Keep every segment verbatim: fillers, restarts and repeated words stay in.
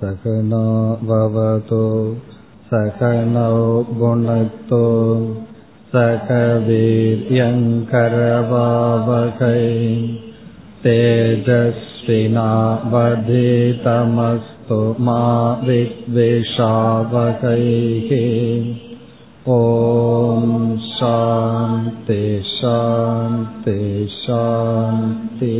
சகனோ பவது சகனோ புனக்து சகவீர்யங்கரவாவகை தேஜஸ்வினாவதீதமஸ்து மா வித்விஷாவகை. ஓம் சாந்தி சாந்தி சாந்தி.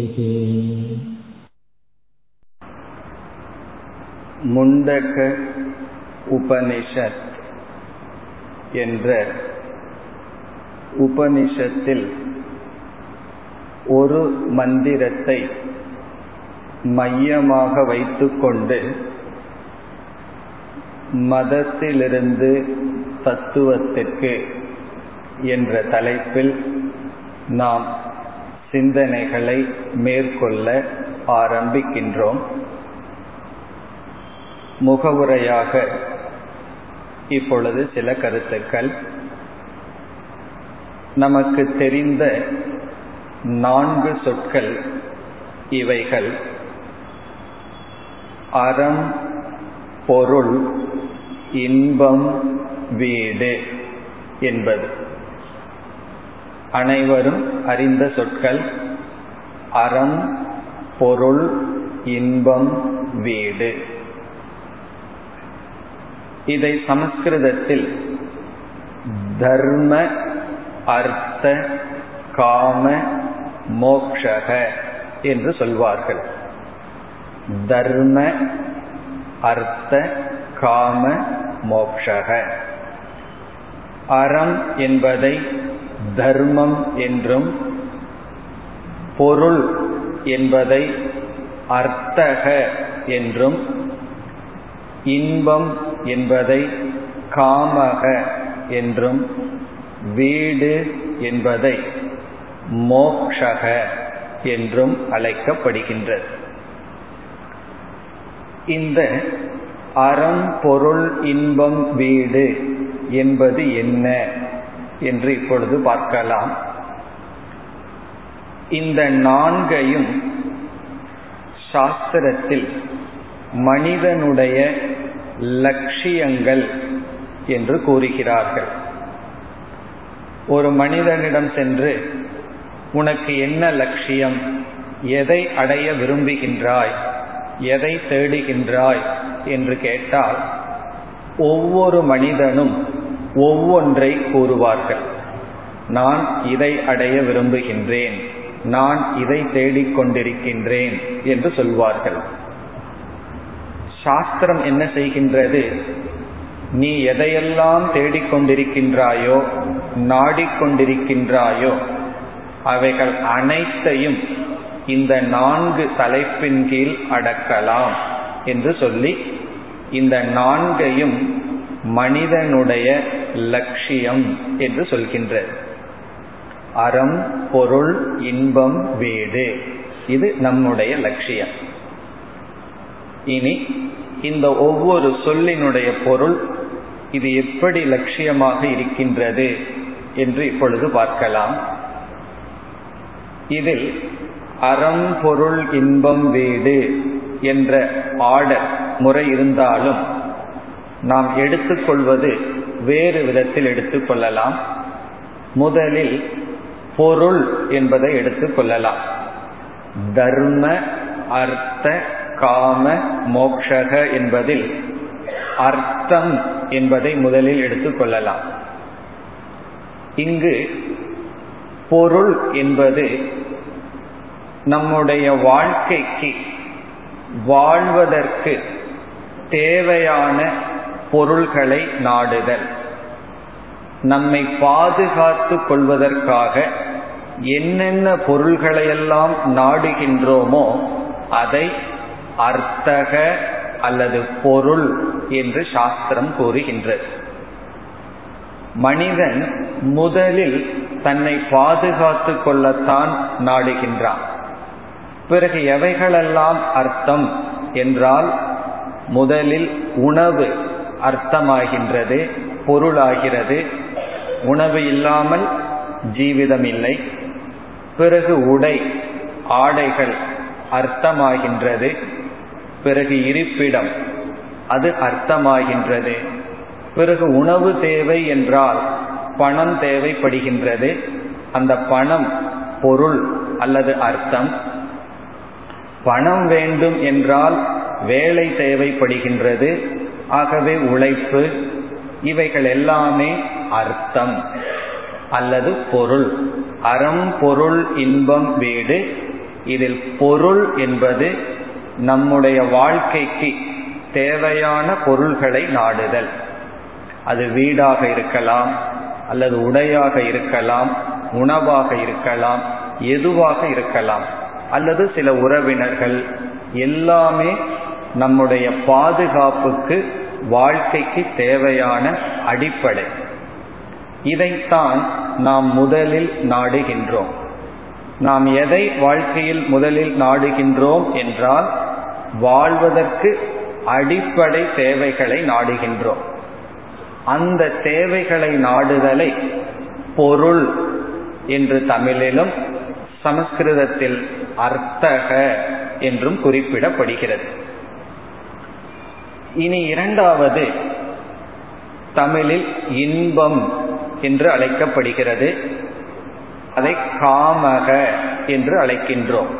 முண்டக உபனிஷத் என்ற உபனிஷத்தில் ஒரு மந்திரத்தை மையமாக வைத்துக்கொண்டு மதத்திலிருந்து தத்துவத்திற்கு என்ற தலைப்பில் நாம் சிந்தனைகளை மேற்கொள்ள ஆரம்பிக்கின்றோம். முகவுரையாக இப்பொழுது சில கருத்துக்கள். நமக்கு தெரிந்த நான்கு சொற்கள் இவைகள்: அறம், பொருள், இன்பம், வீடு என்பது அனைவரும் அறிந்த சொற்கள். அறம், பொருள், இன்பம், வீடு. இதை சமஸ்கிருதத்தில் தர்ம, அர்த்த, காம, மோக்ஷக என்று சொல்வார்கள். தர்ம, அர்த்த, காம, மோக்ஷக. அறம் என்பதை தர்மம் என்றும், பொருள் என்பதை அர்த்தக என்றும், இன்பம் என்பதை காமக என்றும், வீடு என்பதை மோக்ஷக என்றும் அழைக்கப்படுகின்றது. இந்த அறம், பொருள், இன்பம், வீடு என்பது என்ன என்று இப்பொழுது பார்க்கலாம். இந்த நான்கையும் சாஸ்திரத்தில் மனிதனுடைய லட்சியங்கள் என்று கூறுகிறார்கள். ஒரு மனிதனிடம் சென்று உனக்கு என்ன லட்சியம், எதை அடைய விரும்புகின்றாய், எதை தேடுகின்றாய் என்று கேட்டால் ஒவ்வொரு மனிதனும் ஒவ்வொன்றை கூறுவார்கள். நான் இதை அடைய விரும்புகின்றேன், நான் இதை தேடிக்கொண்டிருக்கின்றேன் என்று சொல்வார்கள். சாஸ்திரம் என்ன செய்கின்றது, நீ எதையெல்லாம் தேடிக்கொண்டிருக்கின்றாயோ, நாடிக்கொண்டிருக்கின்றாயோ, அவைகள் அனைத்தையும் இந்த நான்கு தலைப்பின் கீழ் அடக்கலாம் என்று சொல்லி இந்த நான்கையும் மனிதனுடைய லட்சியம் என்று சொல்கின்றது. அறம், பொருள், இன்பம், வீடு, இது நம்முடைய லட்சியம். இனி இந்த ஒவ்வொரு சொல்லினுடைய பொருள், இது எப்படி லட்சியமாக இருக்கின்றது என்று இப்பொழுது பார்க்கலாம். இதில் அறம், பொருள், இன்பம், வீடு என்ற ஆர்டர் முறை இருந்தாலும் நாம் எடுத்துக்கொள்வது வேறு விதத்தில் எடுத்துக்கொள்ளலாம். முதலில் பொருள் என்பதை எடுத்துக்கொள்ளலாம். தர்ம, அர்த்த, காம, மோக்ஷக என்பதில் அர்த்தம் என்பதை முதலில் எடுத்துக்கொள்ளலாம். இங்கு பொருள் என்பது நம்முடைய வாழ்க்கைக்கு, வாழ்வதற்கு தேவையான பொருள்களை நாடுதல், நம்மை பாதுகாத்து கொள்வதற்காக என்னென்ன பொருள்களையெல்லாம் நாடுகின்றோமோ அதை அர்த்தக அல்லது பொருள் என்று சாஸ்திரம் கூறுகின்றது. மனிதன் முதலில் தன்னை பாதுகாத்து கொள்ளத்தான் நாடுகின்றான். பிறகு எவைகளெல்லாம் அர்த்தம் என்றால், முதலில் உணவு அர்த்தமாகின்றது, பொருளாகிறது. உணவு இல்லாமல் ஜீவிதம் இல்லை. பிறகு உடை, ஆடைகள் அர்த்தமாகின்றது. பிறகு இருப்பிடம், அது அர்த்தமாகின்றது. பிறகு உணவு தேவை என்றால் பணம் தேவைப்படுகின்றது. அந்த பணம் பொருள் அல்லது அர்த்தம். பணம் வேண்டும் என்றால் வேலை தேவைப்படுகின்றது. ஆகவே உழைப்பு, இவைகள் எல்லாமே அர்த்தம் அல்லது பொருள். அறம் பொருள் இன்பம் வீடு. இதில் பொருள் என்பது நம்முடைய வாழ்க்கைக்கு தேவையான பொருள்களை நாடுதல். அது வீடாக இருக்கலாம், அல்லது உடையாக இருக்கலாம், உணவாக இருக்கலாம், எதுவாக இருக்கலாம், அல்லது சில உறவினர்கள். எல்லாமே நம்முடைய பாதுகாப்புக்கு வாழ்க்கைக்கு தேவையான அடிப்படை. இதைத்தான் நாம் முதலில் நாடுகின்றோம். நாம் எதை வாழ்க்கையில் முதலில் நாடுகின்றோம் என்றால் வாழ்வதற்கு அடிப்படை தேவைகளை நாடுகின்றோம். அந்த தேவைகளை நாடுதலை பொருள் என்று தமிழிலும் சமஸ்கிருதத்தில் அர்த்தக என்றும் குறிப்பிடப்படுகிறது. இனி இரண்டாவது தமிழில் இன்பம் என்று அழைக்கப்படுகிறது. அதை காமக என்று அழைக்கின்றோம்.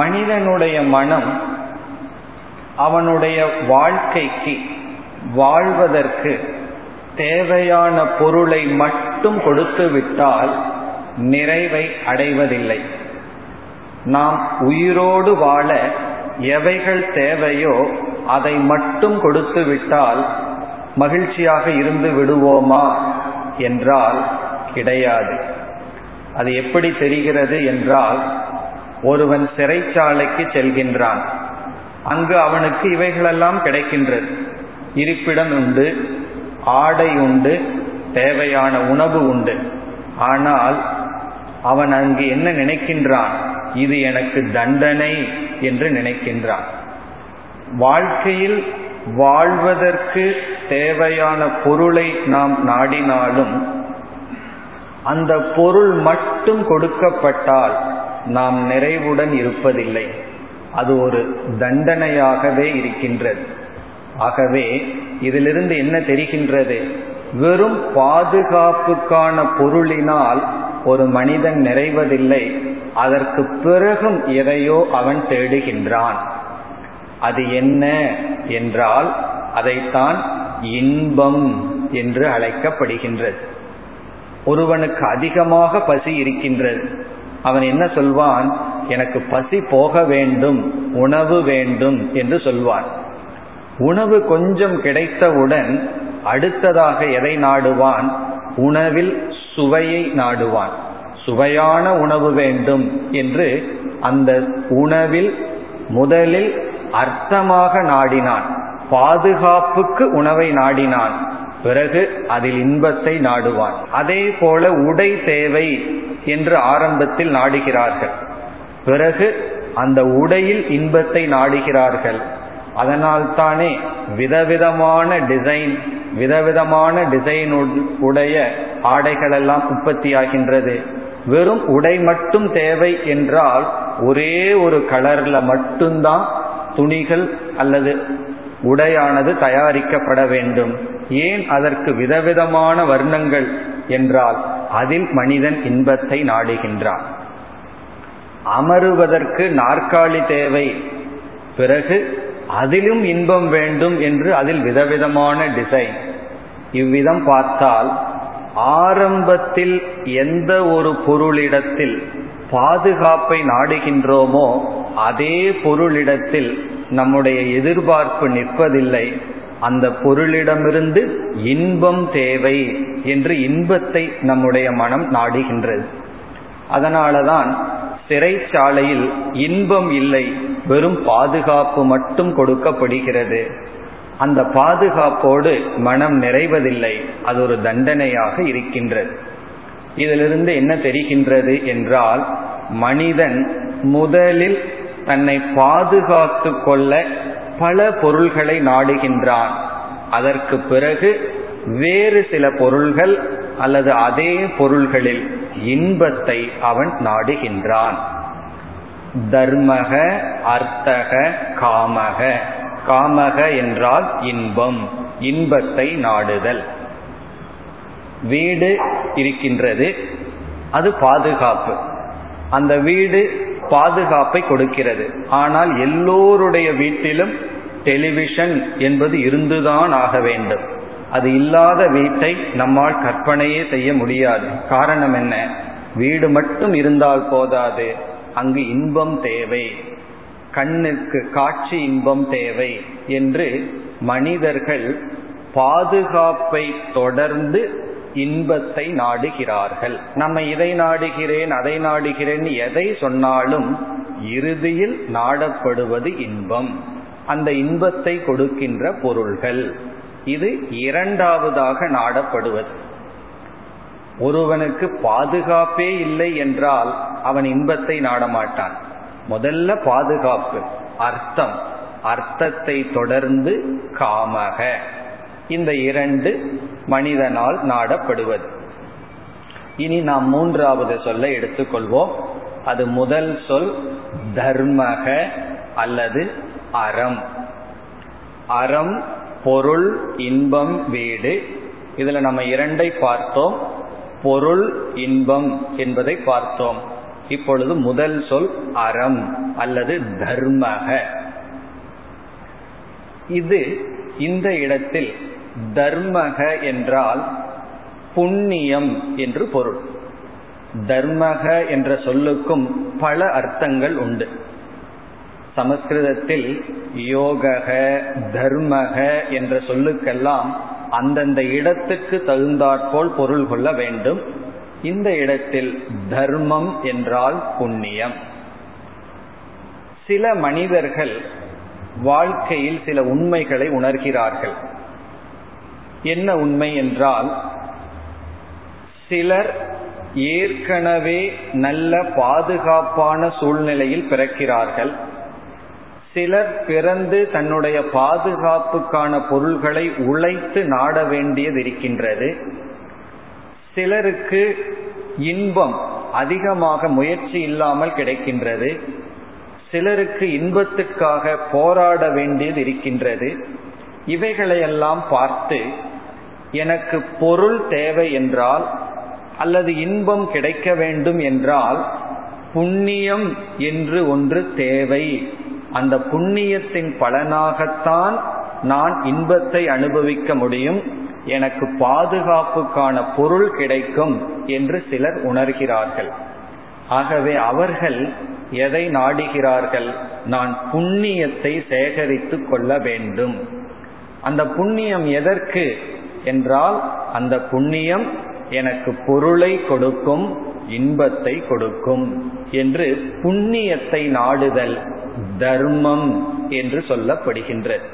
மனிதனுடைய மனம் அவனுடைய வாழ்க்கைக்கு வாழ்வதற்கு தேவையான பொருளை மட்டும் கொடுத்துவிட்டால் நிறைவை அடைவதில்லை. நாம் உயிரோடு வாழ எவைகள் தேவையோ அதை மட்டும் கொடுத்துவிட்டால் மகிழ்ச்சியாக இருந்து விடுவோமா என்றால் கிடையாது. அது எப்படி தெரிகிறது என்றால், ஒருவன் சிறைச்சாலைக்கு செல்கின்றான். அங்கு அவனுக்கு இவைகளெல்லாம் கிடைக்கின்றது. இருப்பிடம் உண்டு, ஆடை உண்டு, தேவையான உணவு உண்டு. ஆனால் அவன் அங்கு என்ன நினைக்கின்றான்? இது எனக்கு தண்டனை என்று நினைக்கின்றான். வாழ்க்கையில் வாழ்வதற்கு தேவையான பொருளை நாம் நாடினாலும் அந்த பொருள் மட்டும் கொடுக்கப்பட்டால் நாம் நிறைவுடன் இருப்பதில்லை. அது ஒரு தண்டனையாகவே இருக்கின்றது. ஆகவே இதிலிருந்து என்ன தெரிகின்றது? வெறும் பாதுகாப்புக்கான பொருளினால் ஒரு மனிதன் நிறைவதில்லை. அதற்கு பிறகும் எதையோ அவன் தேடுகின்றான். அது என்ன என்றால் அதைத்தான் இன்பம் என்று அழைக்கப்படுகின்றது. ஒருவனுக்கு அதிகமாக பசி இருக்கின்றது. அவன் என்ன சொல்வான்? எனக்கு பசி போக வேண்டும், உணவு வேண்டும் என்று சொல்வான். உணவு கொஞ்சம் கிடைத்தவுடன் அடுத்ததாக எதை நாடுவான்? உணவில் சுவையை நாடுவான். சுவையான உணவு வேண்டும் என்று அந்த உணவில் முதலில் அர்த்தமாக நாடினான், பாதுகாப்புக்கு உணவை நாடினான். பிறகு அதில் இன்பத்தை நாடுவான். அதே போல உடை தேவை என்று ஆரம்பத்தில் நாடுகிறார்கள். பிறகு அந்த உடையில் இன்பத்தை நாடுகிறார்கள். அதனால் தானே விதவிதமான டிசைன் விதவிதமான டிசைன் உடைய ஆடைகளெல்லாம் உற்பத்தியாகின்றது. வெறும் உடை மட்டும் தேவை என்றால் ஒரே ஒரு கலர்ல மட்டும்தான் துணிகள் அல்லது உடையானது தயாரிக்கப்பட வேண்டும். ஏன் அதற்கு விதவிதமான வர்ணங்கள் என்றால் அதில் மனிதன் இன்பத்தை நாடுகின்றான். அமருவதற்கு நாற்காலி தேவை. பிறகு அதிலும் இன்பம் வேண்டும் என்று அதில் விதவிதமான டிசைன். இவ்விதம் பார்த்தால் ஆரம்பத்தில் எந்த ஒரு பொருளிடத்தில் பாதுகாப்பை நாடுகின்றோமோ அதே பொருளிடத்தில் நம்முடைய எதிர்பார்ப்பு நிற்பதில்லை. அந்த பொருளிடமிருந்து இன்பம் தேவை என்று இன்பத்தை நம்முடைய மனம் நாடுகின்றது. அதனாலதான் சிறைச்சாலையில் இன்பம் இல்லை, வெறும் பாதுகாப்பு மட்டும் கொடுக்கப்படுகிறது. அந்த பாதுகாப்போடு மனம் நிறைவதில்லை. அது ஒரு தண்டனையாக இருக்கின்றது. இதிலிருந்து என்ன தெரிகின்றது என்றால், மனிதன் முதலில் தன்னை பாதுகாத்து கொள்ள பல பொருள்களை நாடுகின்றான். அதற்கு பிறகு வேறு சில பொருள்கள் அல்லது அதே பொருள்களில் இன்பத்தை அவன் நாடுகின்றான். தர்மக அர்த்தக காமக காமக என்றால் இன்பம், இன்பத்தை நாடுதல். வீடு இருக்கின்றது, அது பாதுகாப்பு, அந்த வீடு பாதுகாப்பை கொடுக்கிறது. ஆனால் எல்லோருடைய வீட்டிலும் டெலிவிஷன் என்பது இருந்துதான் ஆக வேண்டும். அது இல்லாத வீட்டை நம்மால் கற்பனையே செய்ய முடியாது. காரணம் என்ன? வீடு மட்டும் இருந்தால் போதாது, அங்கு இன்பம் தேவை, கண்ணுக்கு காட்சி இன்பம் தேவை என்று மனிதர்கள் பாதுகாப்பை தொடர்ந்து இன்பத்தை நாடுகிறார்கள். நம்ம இதை நாடுகிறேன் அதை நாடுகிறேன் எதை சொன்னாலும் இறுதியில் நாடப்படுவது இன்பம், அந்த இன்பத்தை கொடுக்கின்ற பொருள்கள். இது இரண்டாவதாக நாடப்படுவது. ஒருவனுக்கு பாதுகாப்பே இல்லை என்றால் அவன் இன்பத்தை நாடமாட்டான். முதல்ல பாதுகாப்பு, அர்த்தம், அர்த்தத்தை தொடர்ந்து காமக, இந்த இரண்டு மனிதனால் நாடப்படுவது. இனி நாம் மூன்றாவது சொல்லை எடுத்துக்கொள்வோம். அது முதல் சொல் தர்மக அல்லது அறம். அறம், பொருள், இன்பம், வீடு. இதுல நம்ம இரண்டை பார்த்தோம், பொருள் இன்பம் என்பதை பார்த்தோம். இப்பொழுது முதல் சொல் அறம் அல்லது தர்மக. இது இந்த இடத்தில் தர்மக என்றால் புண்ணியம் என்று பொருள். தர்மக என்ற சொல்லுக்கும் பல அர்த்தங்கள் உண்டு. சமஸ்கிருதத்தில் யோகக, தர்மக என்ற சொல்லுக்கெல்லாம் அந்தந்த இடத்துக்கு தகுந்தாற்போல் பொருள் கொள்ள வேண்டும். இந்த இடத்தில் தர்மம் என்றால் புண்ணியம். சில மனிதர்கள் வாழ்க்கையில் சில உண்மைகளை உணர்கிறார்கள். என்ன உண்மை என்றால், சிலர் ஏற்கனவே நல்ல பாதுகாப்பான சூழ்நிலையில் பிறக்கிறார்கள். சிலர் பிறந்து தன்னுடைய பாதுகாப்புக்கான பொருள்களை உழைத்து நாட வேண்டியது இருக்கின்றது. சிலருக்கு இன்பம் அதிகமாக முயற்சி இல்லாமல் கிடைக்கின்றது. சிலருக்கு இன்பத்துக்காக போராட வேண்டியது இருக்கின்றது. இவைகளையெல்லாம் பார்த்து எனக்கு பொருள் தேவை என்றால் அல்லது இன்பம் கிடைக்க வேண்டும் என்றால் புண்ணியம் என்று ஒன்று தேவை, அந்த புண்ணியத்தின் பலனாகத்தான் நான் இன்பத்தை அனுபவிக்க முடியும், எனக்கு பாதுகாப்புக்கான பொருள் கிடைக்கும் என்று சிலர் உணர்கிறார்கள். ஆகவே அவர்கள் எதை நாடுகிறார்கள்? நான் புண்ணியத்தை சேகரித்து கொள்ள வேண்டும். அந்த புண்ணியம் எதற்கு என்றால், அந்த புண்ணியம் எனக்கு பொருளை கொடுக்கும், இன்பத்தை கொடுக்கும் என்று புண்ணியத்தை நாடுதல் தர்மம் என்று சொல்லப்படுகின்றது.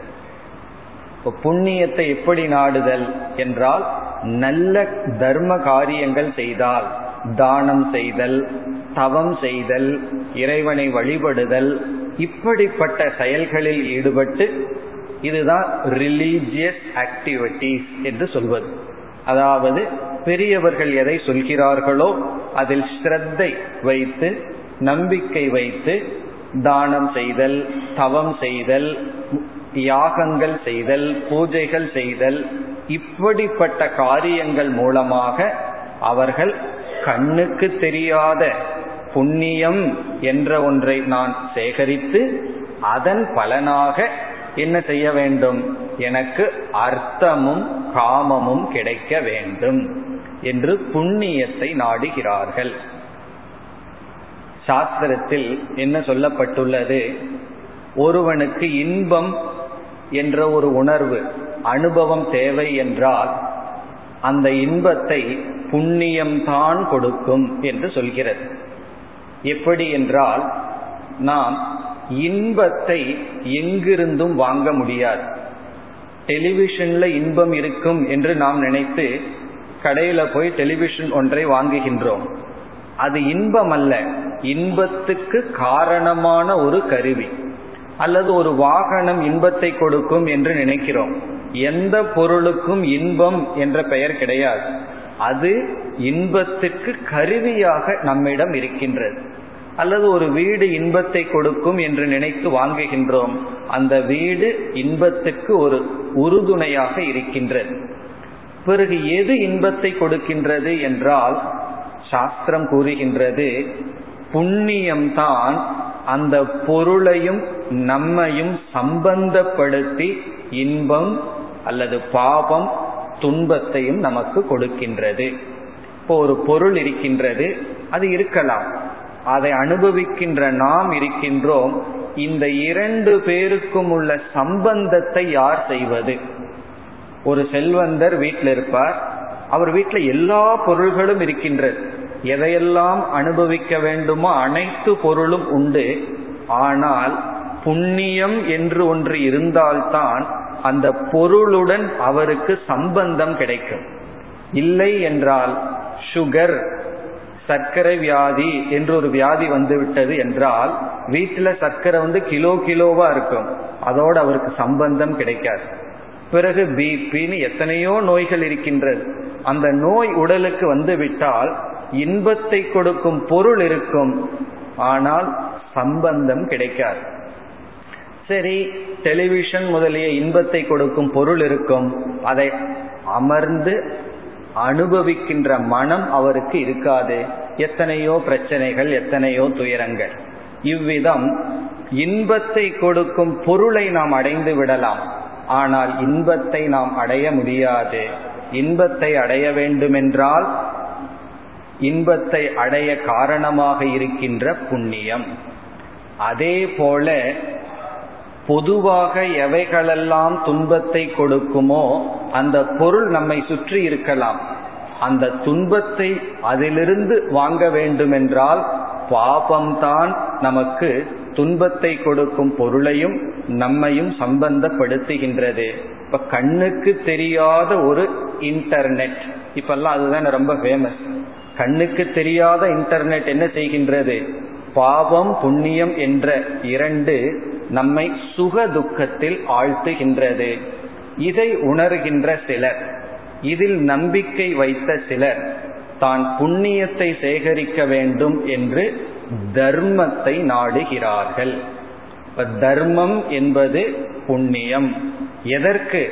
புண்ணியத்தை எப்படி நாடுதல் என்றால், நல்ல தர்ம காரியங்கள் செய்தால், தானம் செய்தல், தவம் செய்தல், இறைவனை வழிபடுதல், இப்படிப்பட்ட செயல்களில் ஈடுபட்டு, இதுதான் ரிலீஜியஸ் ஆக்டிவிட்டிஸ் என்று சொல்வது. அதாவது பெரியவர்கள் எதை சொல்கிறார்களோ அதில் ஸ்ரத்தை வைத்து, நம்பிக்கை வைத்து தானம் செய்தல், தவம் செய்தல், யாகங்கள் செய்தல், பூஜைகள் செய்தல், இப்படிப்பட்ட காரியங்கள் மூலமாக அவர்கள் கண்ணுக்கு தெரியாத புண்ணியம் என்ற ஒன்றை நான் சேகரித்து அதன் பலனாக என்ன செய்ய வேண்டும், எனக்கு அர்த்தமும் காமமும் கிடைக்க வேண்டும் என்று புண்ணியத்தை நாடுகிறார்கள். சாஸ்திரத்தில் என்ன சொல்லப்பட்டுள்ளது? ஒருவனுக்கு இன்பம் என்ற ஒரு உணர்வு, அனுபவம் தேவை என்றால் அந்த இன்பத்தை புண்ணியம்தான் கொடுக்கும் என்று சொல்கிறது. எப்படி என்றால், நாம் இன்பத்தை எங்கிருந்தும் வாங்க முடியாது. டெலிவிஷன்ல இன்பம் இருக்கும் என்று நாம் நினைத்து கடையில போய் டெலிவிஷன் ஒன்றை வாங்குகின்றோம். அது இன்பம் அல்ல, இன்பத்துக்கு காரணமான ஒரு கருவி அல்லது ஒரு வாகனம் இன்பத்தை கொடுக்கும் என்று நினைக்கிறோம். எந்த பொருளுக்கும் இன்பம் என்ற பெயர் கிடையாது, அது இன்பத்துக்கு கருவியாக நம்மிடம் இருக்கின்றது. அல்லது ஒரு வீடு இன்பத்தை கொடுக்கும் என்று நினைத்து வாங்குகின்றோம். அந்த வீடு இன்பத்துக்கு ஒரு உறுதுணையாக இருக்கின்றது. பிறகு எது இன்பத்தை கொடுக்கின்றது என்றால், சாஸ்திரம் கூறுகின்றது, புண்ணியம்தான் அந்த பொருளையும் நம்மையும் சம்பந்தப்படுத்தி இன்பம் அல்லது பாபம் துன்பத்தையும் நமக்கு கொடுக்கின்றது. இப்போ ஒரு பொருள் இருக்கின்றது, அது இருக்கலாம், அதை அனுபவிக்கின்ற நாம் இருக்கின்றோம். இந்த இரண்டு பேருக்கும் உள்ள சம்பந்தத்தை யார் செய்வது? ஒரு செல்வந்தர் வீட்டில் இருப்பார், அவர் வீட்டில் எல்லா பொருள்களும் இருக்கின்றது, எதையெல்லாம் அனுபவிக்க வேண்டுமோ அனைத்து பொருளும் உண்டு. ஆனால் புண்ணியம் என்று ஒன்று இருந்தால்தான் அந்த பொருளுடன் அவருக்கு சம்பந்தம் கிடைக்கும். இல்லை என்றால், சுகர் சர்க்கரை வியாதி என்று ஒரு வியாதி வந்துவிட்டது என்றால் வீட்டில் சர்க்கரை வந்து கிலோ கிலோவா இருக்கும், அதோடு அவருக்கு சம்பந்தம் கிடைக்காது. பிறகு பிபின்னு எத்தனையோ நோய்கள் இருக்கின்றது, அந்த நோய் உடலுக்கு வந்து விட்டால் இன்பத்தை கொடுக்கும் பொருள் இருக்கும், ஆனால் சம்பந்தம் கிடைக்காது. சரி, டெலிவிஷன் முதலிய இன்பத்தை கொடுக்கும் பொருள் இருக்கும், அதை அமர்ந்து அனுபவிக்கின்ற மனம் அவருக்கு இருக்காது. எத்தனையோ பிரச்சனைகள், எத்தனையோ துயரங்கள். இவ்விதம் இன்பத்தை கொடுக்கும் பொருளை நாம் அடைந்து விடலாம், ஆனால் இன்பத்தை நாம் அடைய முடியாது. இன்பத்தை அடைய வேண்டுமென்றால் இன்பத்தை அடைய காரணமாக இருக்கின்ற புண்ணியம். அதே போல பொதுவாக எவைகளெல்லாம் துன்பத்தை கொடுக்குமோ அந்த பொருள் நம்மை சுற்றி இருக்கலாம், அந்த துன்பத்தை அதிலிருந்து வாங்க வேண்டுமென்றால் பாபம்தான் நமக்கு துன்பத்தை கொடுக்கும் பொருளையும் நம்மையும் சம்பந்தப்படுத்துகின்றது. இப்ப கண்ணுக்கு தெரியாத ஒரு இன்டர்நெட், இப்பெல்லாம் அதுதான் ரொம்ப ஃபேமஸ். கண்ணுக்கு தெரியாத இன்டர்நெட் என்ன செய்கின்றது? பாபம் புண்ணியம் என்ற இரண்டு நம்மை சுக துக்கத்தில் ஆழ்த்துகின்றது. இதை உணர்கின்ற சிலர், இதில் நம்பிக்கை வைத்த சிலர், தான் புண்ணியத்தை சேகரிக்க வேண்டும் என்று தர்மத்தை நாடுகிறார்கள். இப்ப தர்மம் என்பது புண்ணியம். எதற்கு?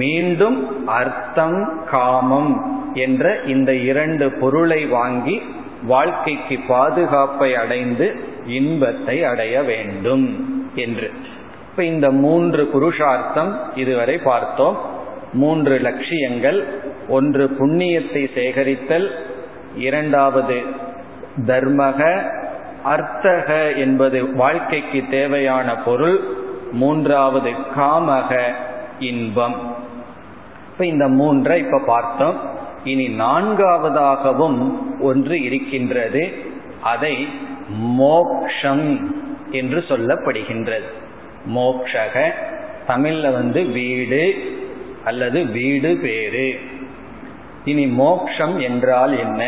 மீண்டும் அர்த்தம் காமம் என்ற இந்த இரண்டு பொருளை வாங்கி வாழ்க்கைக்கு பாதுகாப்பை அடைந்து இன்பத்தை அடைய வேண்டும் என்று. இப்ப இந்த மூன்று புருஷார்த்தம் இதுவரை பார்த்தோம். மூன்று லட்சியங்கள்: ஒன்று புண்ணியத்தை சேகரித்தல், இரண்டாவது தர்மக, அர்த்தக என்பது வாழ்க்கைக்கு தேவையான பொருள், மூன்றாவது காமக இன்பம். இப்ப இந்த மூன்றை இப்ப பார்த்தோம். இனி நான்காவதாகவும் ஒன்று இருக்கின்றது, அதை மோக்ஷம் என்று சொல்லப்படுகின்றது. மோக்ஷக தமிழ்ல வந்து வீடு அல்லது வீடு பேரு. இனி மோக்ஷம் என்றால் என்ன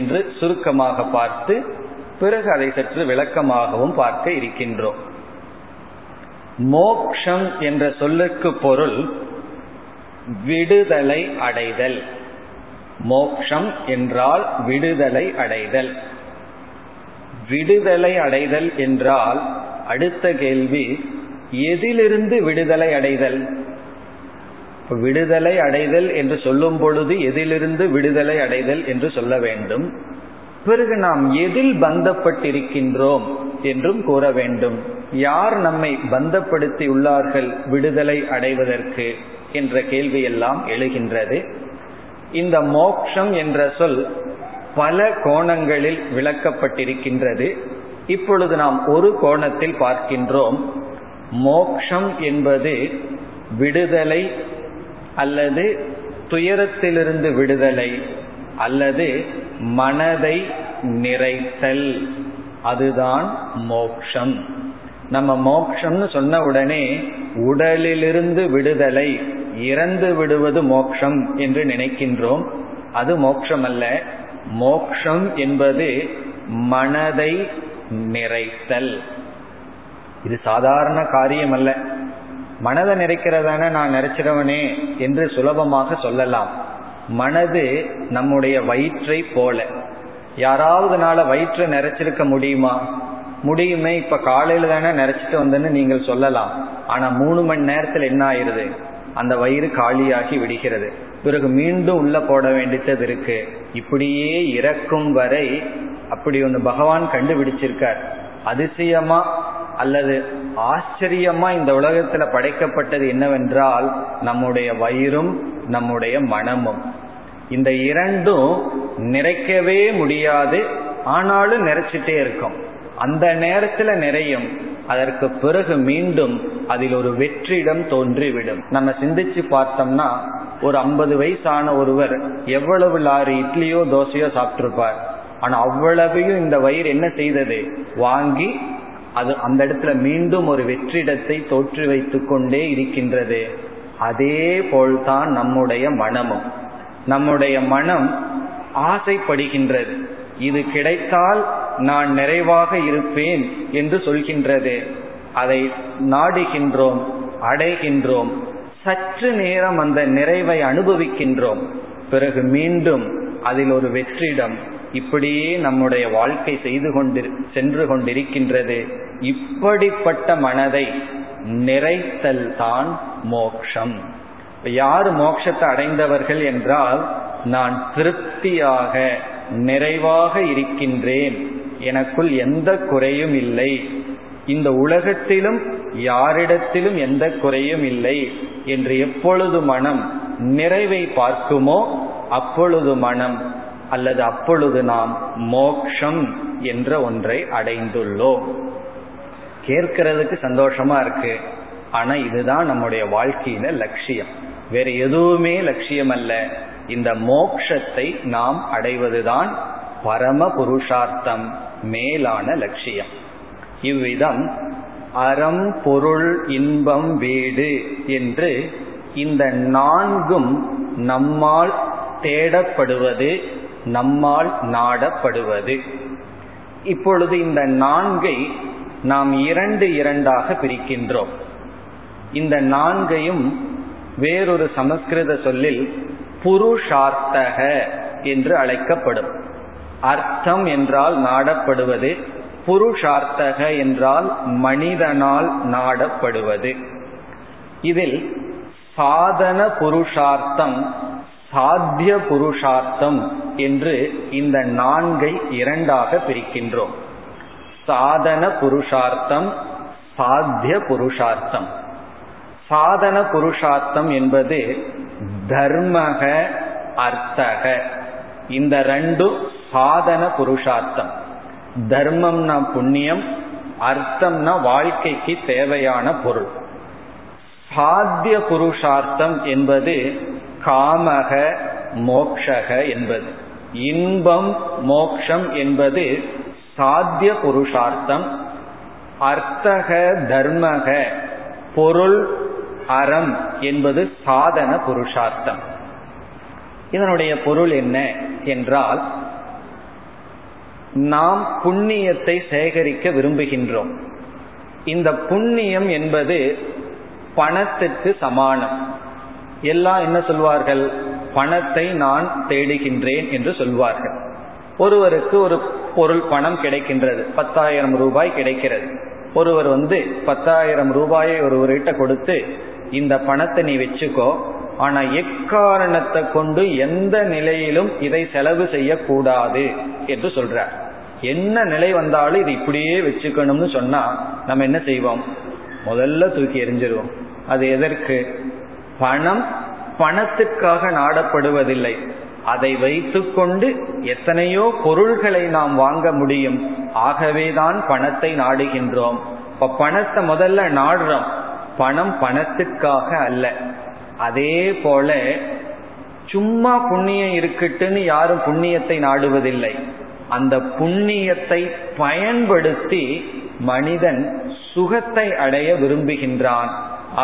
என்று சுருக்கமாக பார்த்து பிறகு அதை சற்று விளக்கமாகவும் பார்க்க இருக்கின்றோம். மோக்ஷம் என்ற சொல்லுக்கு பொருள் விடுதலை அடைதல். மோக்ஷம் என்றால் விடுதலை அடைதல். விடுதலை அடைதல் என்றால் அடுத்த கேள்வி, எதிலிருந்து விடுதலை அடைதல்? விடுதலை அடைதல் என்று சொல்லும் பொழுது எதிலிருந்து விடுதலை அடைதல் என்று சொல்ல வேண்டும். பிறகு நாம் எதில் பந்தப்பட்டிருக்கின்றோம் என்றும் கூற வேண்டும். யார் நம்மை பந்தப்படுத்தி உள்ளார்கள் விடுதலை அடைவதற்கு என்ற கேள்வியெல்லாம் எழுகின்றது. இந்த மோக்ஷம் என்ற சொல் பல கோணங்களில் விளக்கப்பட்டிருக்கின்றது. இப்பொழுது நாம் ஒரு கோணத்தில் பார்க்கின்றோம். மோக்ஷம் என்பது விடுதலை அல்லது துயரத்திலிருந்து விடுதலை அல்லது மனதை நிறைத்தல். அதுதான் மோக்ஷம். நம்ம மோக்ஷம்னு சொன்ன உடனே உடலிலிருந்து விடுதலை, இறந்து விடுவது மோக்ஷம் என்று நினைக்கின்றோம். அது மோக்ஷம் அல்ல. மோக்ஷம் என்பது மனதை நிறைத்தல். இது சாதாரண காரியம் அல்ல. மனதை நிறைக்கிறதான நான் நிறைச்சிடவனே என்று சுலபமாக சொல்லலாம். மனது நம்முடைய வயிற்றை போல, யாராவதுனால வயிற்று நிறைச்சிருக்க முடியுமா? முடியுமே. இப்ப காலையில தானே நிறைச்சிட்டு வந்தேன்னு நீங்கள் சொல்லலாம். ஆனா மூணு மணி நேரத்துல என்ன ஆயிருது? அந்த வயிறு காலியாகி விடுகிறது. பிறகு மீண்டும் உள்ள போட வேண்டியது இருக்கு. இப்படியே இறக்கும் வரை அப்படி ஒன்று பகவான் கண்டுபிடிச்சிருக்கார். அதிசயமா அல்லது ஆச்சரியமா இந்த உலகத்துல படைக்கப்பட்டது என்னவென்றால் நம்முடைய வயிறும் நம்முடைய மனமும். இந்த இரண்டும் நிறைக்கவே முடியாது, ஆனாலும் நிறைச்சிட்டே இருக்கும். அந்த நேரத்துல நிறையும், அதற்கு பிறகு மீண்டும் அதில் ஒரு வெற்றிடம் தோன்றிவிடும். நம்ம சிந்திச்சு பார்த்தோம்னா ஒரு ஐம்பது வயசான ஒருவர் எவ்வளவு லாரி இட்லியோ தோசையோ சாப்பிட்டிருப்பார். ஆனா அவ்வளவையும் இந்த வயிறு என்ன செய்தது? வாங்கி அது அந்த இடத்துல மீண்டும் ஒரு வெற்றிடத்தை தோற்றி வைத்து கொண்டே இருக்கின்றது. அதே போல்தான் நம்முடைய மனமும். நம்முடைய மனம் ஆசைப்படுகின்றது, இது கிடைத்தால் நான் நிறைவாக இருப்பேன் என்று சொல்கின்றது. அதை நாடுகின்றோம், அடைகின்றோம், சற்று நேரம் அந்த நிறைவை அனுபவிக்கின்றோம். பிறகு மீண்டும் அதில் ஒரு வெற்றிடம். இப்படியே நம்முடைய வாழ்க்கை செய்து கொண்டு சென்று கொண்டிருக்கின்றது. இப்படிப்பட்ட மனதை நிறைத்தல் தான் மோட்சம். யார் மோட்சத்தை அடைந்தவர்கள் என்றால், நான் திருப்தியாக நிறைவாக இருக்கின்றேன், எனக்குள் எந்த குறையும் இல்லை, இந்த உலகத்திலும் யாரிடத்திலும் எந்த குறையும் இல்லை என்று எப்பொழுது மனம் நிறைவை பார்க்குமோ அப்பொழுது மனம் அல்லது அப்பொழுது நாம் மோக்ஷம் என்ற ஒன்றை அடைந்துள்ளோம். கேட்கிறதுக்கு சந்தோஷமா இருக்கு, ஆனா இதுதான் நம்முடைய வாழ்க்கையில லட்சியம். வேற எதுவுமே லட்சியம் அல்ல. இந்த மோக்ஷத்தை நாம் அடைவதுதான் பரம புருஷார்த்தம், மேலான லட்சியம். இவ்விதம் அறம், பொருள், இன்பம், வீடு என்று இந்த நான்கும் நம்மால் தேடப்படுவது, நம்மால் நாடப்படுவது. இப்பொழுது இந்த நான்கை நாம் இரண்டு இரண்டாக பிரிக்கின்றோம். இந்த நான்கையும் வேறொரு சமஸ்கிருத சொல்லில் புருஷார்த்தக என்று அழைக்கப்படும். அர்த்தம் என்றால் நாடப்படுவது, புருஷார்த்தக என்றால் மனிதனால் நாடப்படுவது. இதில் சாதன புருஷார்த்தம், சாத்திய புருஷார்த்தம் என்று இந்த நான்கை இரண்டாக பிரிக்கின்றோம். சாதன புருஷார்த்தம், சாத்திய புருஷார்த்தம். சாதன புருஷார்த்தம் என்பது தர்மக, அர்த்தக, இந்த ரெண்டும் சாதன புருஷார்த்தம். தர்மம்னா புண்ணியம், அர்த்தம்னா வாழ்க்கைக்கு தேவையான பொருள். சாத்திய புருஷார்த்தம் என்பது காமக, மோக்ஷக என்பது. இன்பம், மோக்ஷம் என்பது சாத்திய புருஷார்த்தம். அர்த்தக, தர்மக, பொருள், அறம் என்பது சாதன புருஷார்த்தம். இதனுடைய பொருள் என்ன என்றால், நாம் புண்ணியத்தை சேகரிக்க விரும்புகின்றோம். இந்த புண்ணியம் என்பது பணத்துக்கு சமானம். எல்லாம் என்ன சொல்வார்கள்? பணத்தை நான் தேடுகின்றேன் என்று சொல்வார்கள். ஒருவருக்கு ஒரு பொருள் பணம் கிடைக்கின்றது, பத்தாயிரம் ரூபாய் கிடைக்கிறது. ஒருவர் வந்து பத்தாயிரம் ரூபாயை ஒருவர்கிட்ட கொடுத்து, இந்த பணத்தை நீ வச்சுக்கோ, ஆனா எக்காரணத்தை கொண்டு எந்த நிலையிலும் இதை செலவு செய்யக்கூடாது என்று சொல்றார். என்ன நிலை வந்தாலும் இது இப்படியே வச்சுக்கணும்னு சொன்னா நம்ம என்ன செய்வோம்? முதல்ல தூக்கி எறிஞ்சிருவோம். அது எதற்கு? பணம் பணத்துக்காக நாடப்படுவதில்லை, அதை வைத்து கொண்டு எத்தனையோ பொருள்களை நாம் வாங்க முடியும். ஆகவேதான் பணத்தை நாடுகின்றோம். இப்ப பணத்தை முதல்ல நாடுறோம், பணம் பணத்துக்காக அல்ல. அதே போல சும்மா புண்ணியம் இருக்கட்டுன்னு யாரும் புண்ணியத்தை நாடுவதில்லை. அந்த புண்ணியத்தை பயன்படுத்தி மனிதன் சுகத்தை அடைய விரும்புகின்றான்.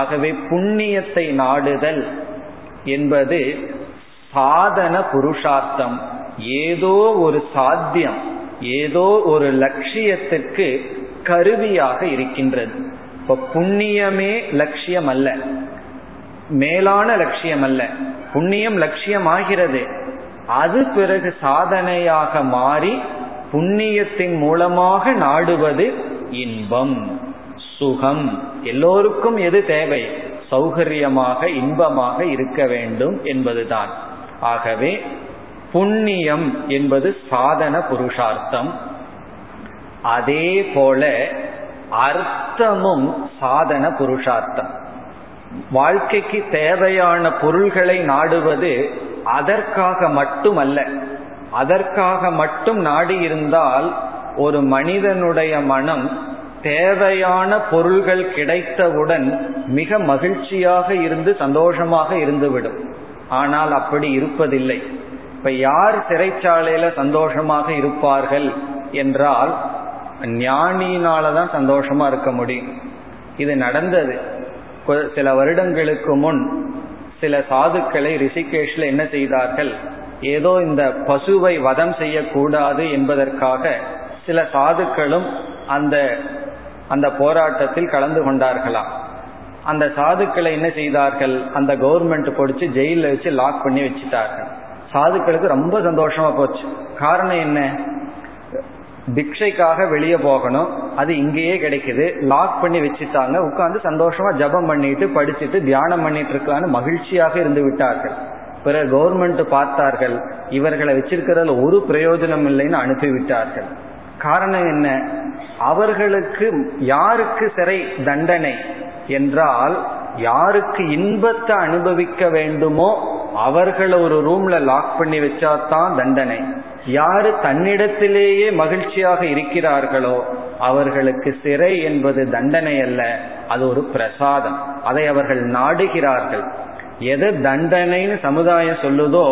ஆகவே புண்ணியத்தை நாடுதல் என்பது சாதன புருஷார்த்தம். ஏதோ ஒரு சாத்தியம், ஏதோ ஒரு லட்சியத்திற்கு கருவியாக இருக்கின்றது. இப்போ புண்ணியமே லட்சியம் அல்ல, மேலான லட்சியம் அல்ல. புண்ணியம் லட்சியம் ஆகிறது, அது பிறகு சாதனையாக மாறி புண்ணியத்தின் மூலமாக நாடுவது இன்பம், சுகம். எல்லோருக்கும் எது தேவை? சௌகரியமாக இன்பமாக இருக்க வேண்டும் என்பதுதான். ஆகவே புண்ணியம் என்பது சாதன புருஷார்த்தம். அதே போல அர்த்தமும் சாதன புருஷார்த்தம். வாழ்க்கைக்கு தேவையான பொருள்களை நாடுவது அதற்காக மட்டுமல்ல. அதற்காக மட்டும் நாடி இருந்தால் ஒரு மனிதனுடைய மனம் தேவையான பொருள்கள் கிடைத்தவுடன் மிக மகிழ்ச்சியாக இருந்து சந்தோஷமாக இருந்துவிடும். ஆனால் அப்படி இருப்பதில்லை. இப்ப யார் சிறைச்சாலையில சந்தோஷமாக இருப்பார்கள் என்றால் ஞானியினாலதான் சந்தோஷமா இருக்க முடியும். இது நடந்தது. சில வருடங்களுக்கு முன் சில சாதுக்களை ரிஷிகேஷ்ல என்ன செய்தார்கள், ஏதோ இந்த பசுவை வதம் செய்யக்கூடாது என்பதற்காக சில சாதுக்களும் அந்த அந்த போராட்டத்தில் கலந்து கொண்டார்களாம். அந்த சாதுக்களை என்ன செய்தார்கள், அந்த கவர்மெண்ட் பிடிச்சு ஜெயிலில் வச்சு லாக் பண்ணி வச்சுட்டார்கள். சாதுக்களுக்கு ரொம்ப சந்தோஷமா போச்சு. காரணம் என்ன? பிக்ஷைக்காக வெளியே போகணும், அது இங்கேயே கிடைக்குது, லாக் பண்ணி வச்சுட்டாங்க. உட்காந்து சந்தோஷமா ஜபம் பண்ணிட்டு படிச்சுட்டு தியானம் பண்ணிட்டு இருக்கான்னு மகிழ்ச்சியாக இருந்து விட்டார்கள். பிறகு கவர்மெண்ட் பார்த்தார்கள், இவர்களை வச்சிருக்கிறதுல ஒரு பிரயோஜனம் இல்லைன்னு அனுப்பிவிட்டார்கள். காரணம் என்ன? அவர்களுக்கு யாருக்கு சிறை தண்டனை என்றால் யாருக்கு இன்பத்தை அனுபவிக்க வேண்டுமோ அவர்களை ஒரு ரூம்ல லாக் பண்ணி வச்சாதான் தண்டனை. யாரு தன்னிடத்திலேயே மகிழ்ச்சியாக இருக்கிறார்களோ அவர்களுக்கு சிறை என்பது தண்டனை அல்ல, அது ஒரு பிரசாதம். அதை அவர்கள் நாடுகிறார்கள். எதை தண்டனைன்னு சமுதாயம் சொல்லுதோ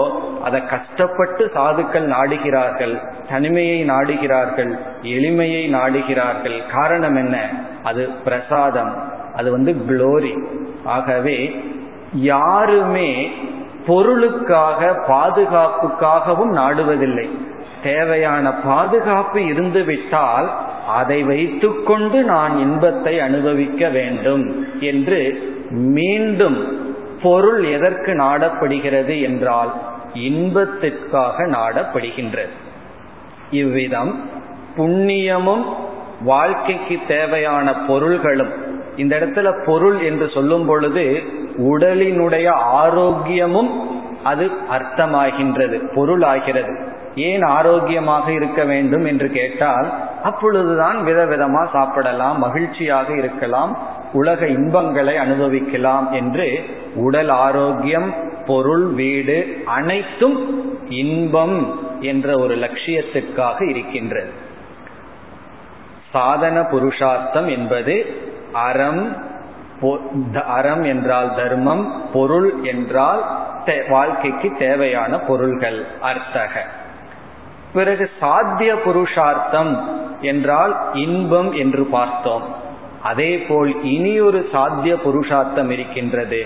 அதை கஷ்டப்பட்டு சாதுக்கள் நாடுகிறார்கள், தனிமையை நாடுகிறார்கள், எளிமையை நாடுகிறார்கள். காரணம் என்ன? அது பிரசாதம், அது வந்து குளோரி. ஆகவே யாருமே பொருளுக்காக பாதுகாப்புக்காகவும் நாடுவதில்லை. தேவையான பாதுகாப்பு இருந்துவிட்டால் அதை வைத்து கொண்டு நான் இன்பத்தை அனுபவிக்க வேண்டும் என்று மீண்டும் பொருள் எதற்கு நாடப்படுகிறது என்றால் இன்பத்திற்காக நாடப்படுகின்றது. இவ்விதம் புண்ணியமும் வாழ்க்கைக்கு தேவையான பொருள்களும். இந்த இடத்துல பொருள் என்று சொல்லும் பொழுது உடலினுடைய ஆரோக்கியமும் அது அர்த்தமாகின்றது, பொருள் ஆகிறது. ஏன் ஆரோக்கியமாக இருக்க வேண்டும் என்று கேட்டால் அப்பொழுதுதான் விதவிதமா சாப்பிடலாம், மகிழ்ச்சியாக இருக்கலாம், உலக இன்பங்களை அனுபவிக்கலாம் என்று. உடல் ஆரோக்கியம், பொருள், வீடு அனைத்தும் இன்பம் என்ற ஒரு லட்சியத்துக்காக இருக்கின்றது. சாதன புருஷார்த்தம் என்பது அறம். அறம் என்றால் தர்மம், பொருள் என்றால் வாழ்க்கைக்கு தேவையான பொருள்கள், அர்த்தக. பிறகு சாத்திய புருஷார்த்தம் என்றால் இன்பம் என்று பார்த்தோம். அதே போல் இனியொரு சாத்திய புருஷார்த்தம் இருக்கின்றது,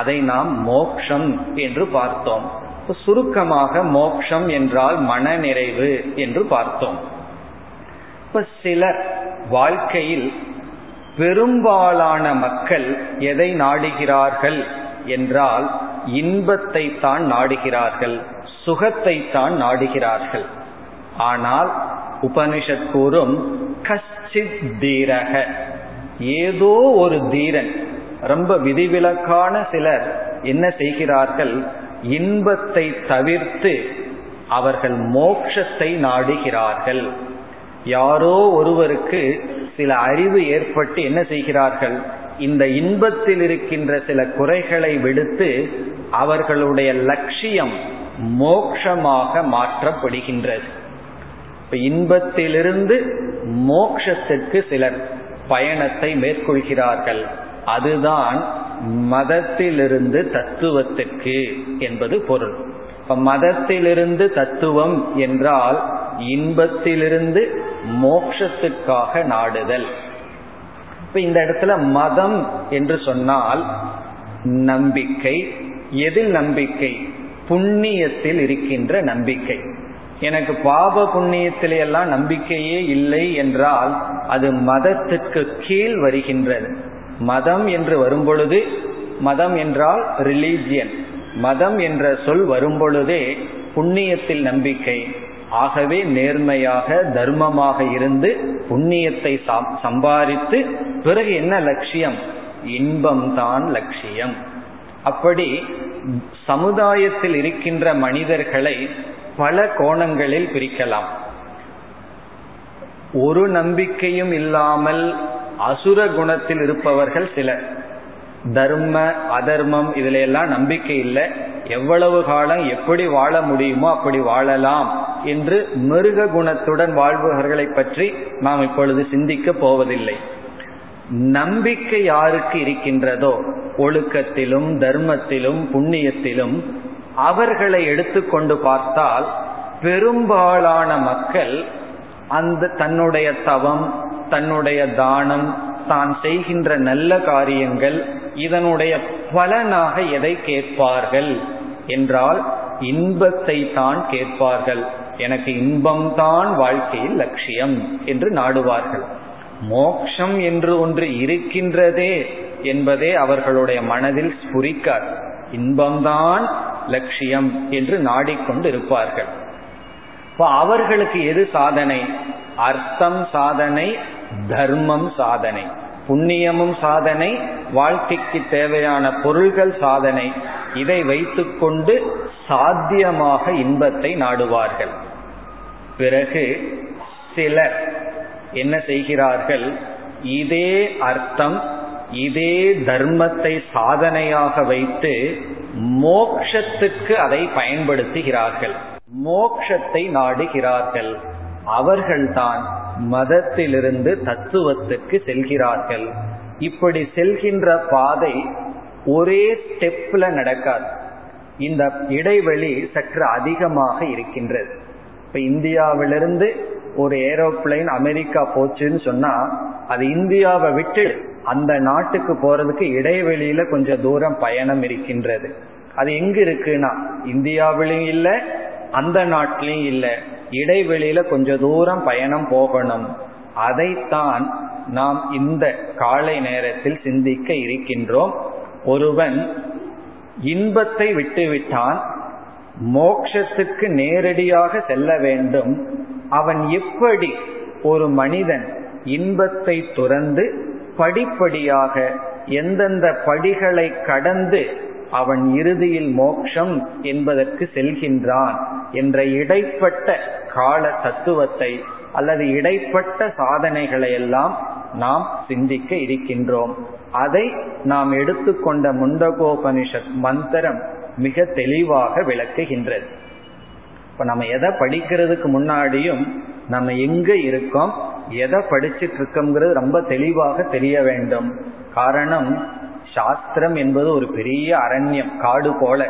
அதை நாம் மோக்ஷம் என்று பார்த்தோம். சுருக்கமாக மோக்ஷம் என்றால் மன நிறைவு என்று பார்த்தோம். இப்ப சிலர் வாழ்க்கையில் பெரும்பாலான மக்கள் எதை நாடுகிறார்கள் என்றால் இன்பத்தை தான் நாடுகிறார்கள், சுகத்தை தான் நாடுகிறார்கள். ஆனால் உபனிஷத் கூறும் கச்சித் தீரக, ஏதோ ஒரு தீரன், ரொம்ப விதிவிலக்கான சிலர் என்ன செய்கிறார்கள், இன்பத்தை தவிர்த்து அவர்கள் மோட்சத்தை நாடுகிறார்கள். யாரோ ஒருவருக்கு சில அறிவு ஏற்பட்டு என்ன செய்கிறார்கள், இந்த இன்பத்தில் இருக்கின்ற சில குறைகளை விடுத்து அவர்களுடைய லட்சியம் மோட்சமாக மாற்றப்படுகின்றது. இன்பத்திலிருந்து மோட்சத்திற்கு சிலர் பயணத்தை மேற்கொள்கிறார்கள். அதுதான் மதத்திலிருந்து தத்துவத்திற்கு என்பது பொருள். இப்ப மதத்திலிருந்து தத்துவம் என்றால் இன்பத்திலிருந்து மோட்சத்துக்காக நாடுதல். இப்ப இந்த இடத்துல மதம் என்று சொன்னால் நம்பிக்கை. எதில் நம்பிக்கை? புண்ணியத்தில் இருக்கின்ற நம்பிக்கை. எனக்கு பாப புண்ணியத்திலே எல்லாம் நம்பிக்கையே இல்லை என்றால் அது மதத்திற்கு கீழ் வருகின்றது. மதம் என்று வரும்பொழுது, மதம் என்றால் ரிலீஜியன், மதம் என்ற சொல் வரும்பொழுதே புண்ணியத்தில் நம்பிக்கை. ஆகவே நேர்மையாக தர்மமாக இருந்து புண்ணியத்தை சம்பாதித்து பிறகு என்ன லட்சியம்? இன்பம்தான் லட்சியம். அப்படி சமுதாயத்தில் இருக்கின்ற மனிதர்களை பல கோணங்களில் பிரிக்கலாம். ஒரு நம்பிக்கையும் இல்லாமல் அசுர குணத்தில் இருப்பவர்கள் சிலர், தர்ம அதர்மம் இதுல எல்லாம் நம்பிக்கை இல்லை, எவ்வளவு காலம் எப்படி வாழ முடியுமோ அப்படி வாழலாம் என்று மிருக குணத்துடன் வாழ்பவர்களை பற்றி நாம் இப்பொழுது சிந்திக்க போவதில்லை. நம்பிக்கை யாருக்கு இருக்கின்றதோ ஒழுக்கத்திலும் தர்மத்திலும் புண்ணியத்திலும், அவர்களை எடுத்துக்கொண்டு பார்த்தால் பெரும்பாலான மக்கள் அந்த தன்னுடைய தவம், தன்னுடைய தானம், தான் செய்கின்ற நல்ல காரியங்கள் இதனுடைய பலனாக எதை கேட்பார்கள் என்றால் இன்பத்தை தான் கேட்பார்கள். எனக்கு இன்பம்தான் வாழ்க்கையில் லட்சியம் என்று நாடுவார்கள். மோட்சம் என்று ஒன்று இருக்கின்றதே என்பதே அவர்களுடைய மனதில் ஸ்புரிக்கார். இன்பம்தான் லட்சியம் என்று நாடிக்கொண்டு இருப்பார்கள். அவர்களுக்கு எது சாதனை? அர்த்தம் சாதனை, தர்மம் சாதனை, புண்ணியமும் சாதனை, வாழ்க்கைக்கு தேவையான பொருள்கள் சாதனை. இதை வைத்துக்கொண்டு சாத்தியமாக இன்பத்தை நாடுவார்கள். பிறகு சிலர் என்ன செய்கிறார்கள்? இதே அர்த்தம் இதே தர்மத்தை சாதனையாக வைத்து மோக்ஷத்துக்கு அதை பயன்படுத்துகிறார்கள், மோக்ஷத்தை நாடுகிறார்கள். அவர்கள்தான் மதத்திலிருந்து தத்துவத்துக்கு செல்கிறார்கள். இப்படி செல்கின்ற பாதை ஒரே ஸ்டெப்ல நடக்காது, இந்த இடைவெளி சற்று அதிகமாக இருக்கின்றது. இப்ப இந்தியாவிலிருந்து ஒரு ஏரோப்ளைன் அமெரிக்கா போச்சுன்னு சொன்னா அது இந்தியாவை விட்டு அந்த நாட்டுக்கு போறதுக்கு இடைவெளியில கொஞ்சம் தூரம் பயணம் இருக்கின்றது. அது எங்க இருக்குன்னா இந்தியாவிலும் இல்ல அந்த நாட்டிலையும் இல்ல, இடைவெளியில கொஞ்ச தூரம் பயணம் போகணும். அதைத்தான் நாம் இந்த காலை நேரத்தில் சிந்திக்க இருக்கின்றோம். ஒருவன் இன்பத்தை விட்டுவிட்டான், மோட்சத்துக்கு நேரடியாக செல்ல வேண்டும். அவன் எப்படி, ஒரு மனிதன் இன்பத்தை துறந்து படிப்படியாக எந்தெந்த படிகளை கடந்து அவன் இறுதியில் மோட்சம் என்பதற்கு செல்கின்றான் என்ற இடைப்பட்ட கால தத்துவத்தை அல்லது இடைப்பட்ட சாதனைகளை எல்லாம் நாம் சிந்திக்க இருக்கின்றோம். அதை நாம் எடுத்துக்கொண்ட முண்டகோபனிஷத் மந்திரம் மிக தெளிவாக விளக்குகின்றது. இப்ப நம்ம எதை படிக்கிறதுக்கு முன்னாடியும் நம்ம எங்க இருக்கோம், எதை படிச்சுட்டு இருக்கோங்கிறது ரொம்ப தெளிவாக தெரிய வேண்டும். காரணம், சாஸ்திரம் என்பது ஒரு பெரிய அரண்யம், காடு போல.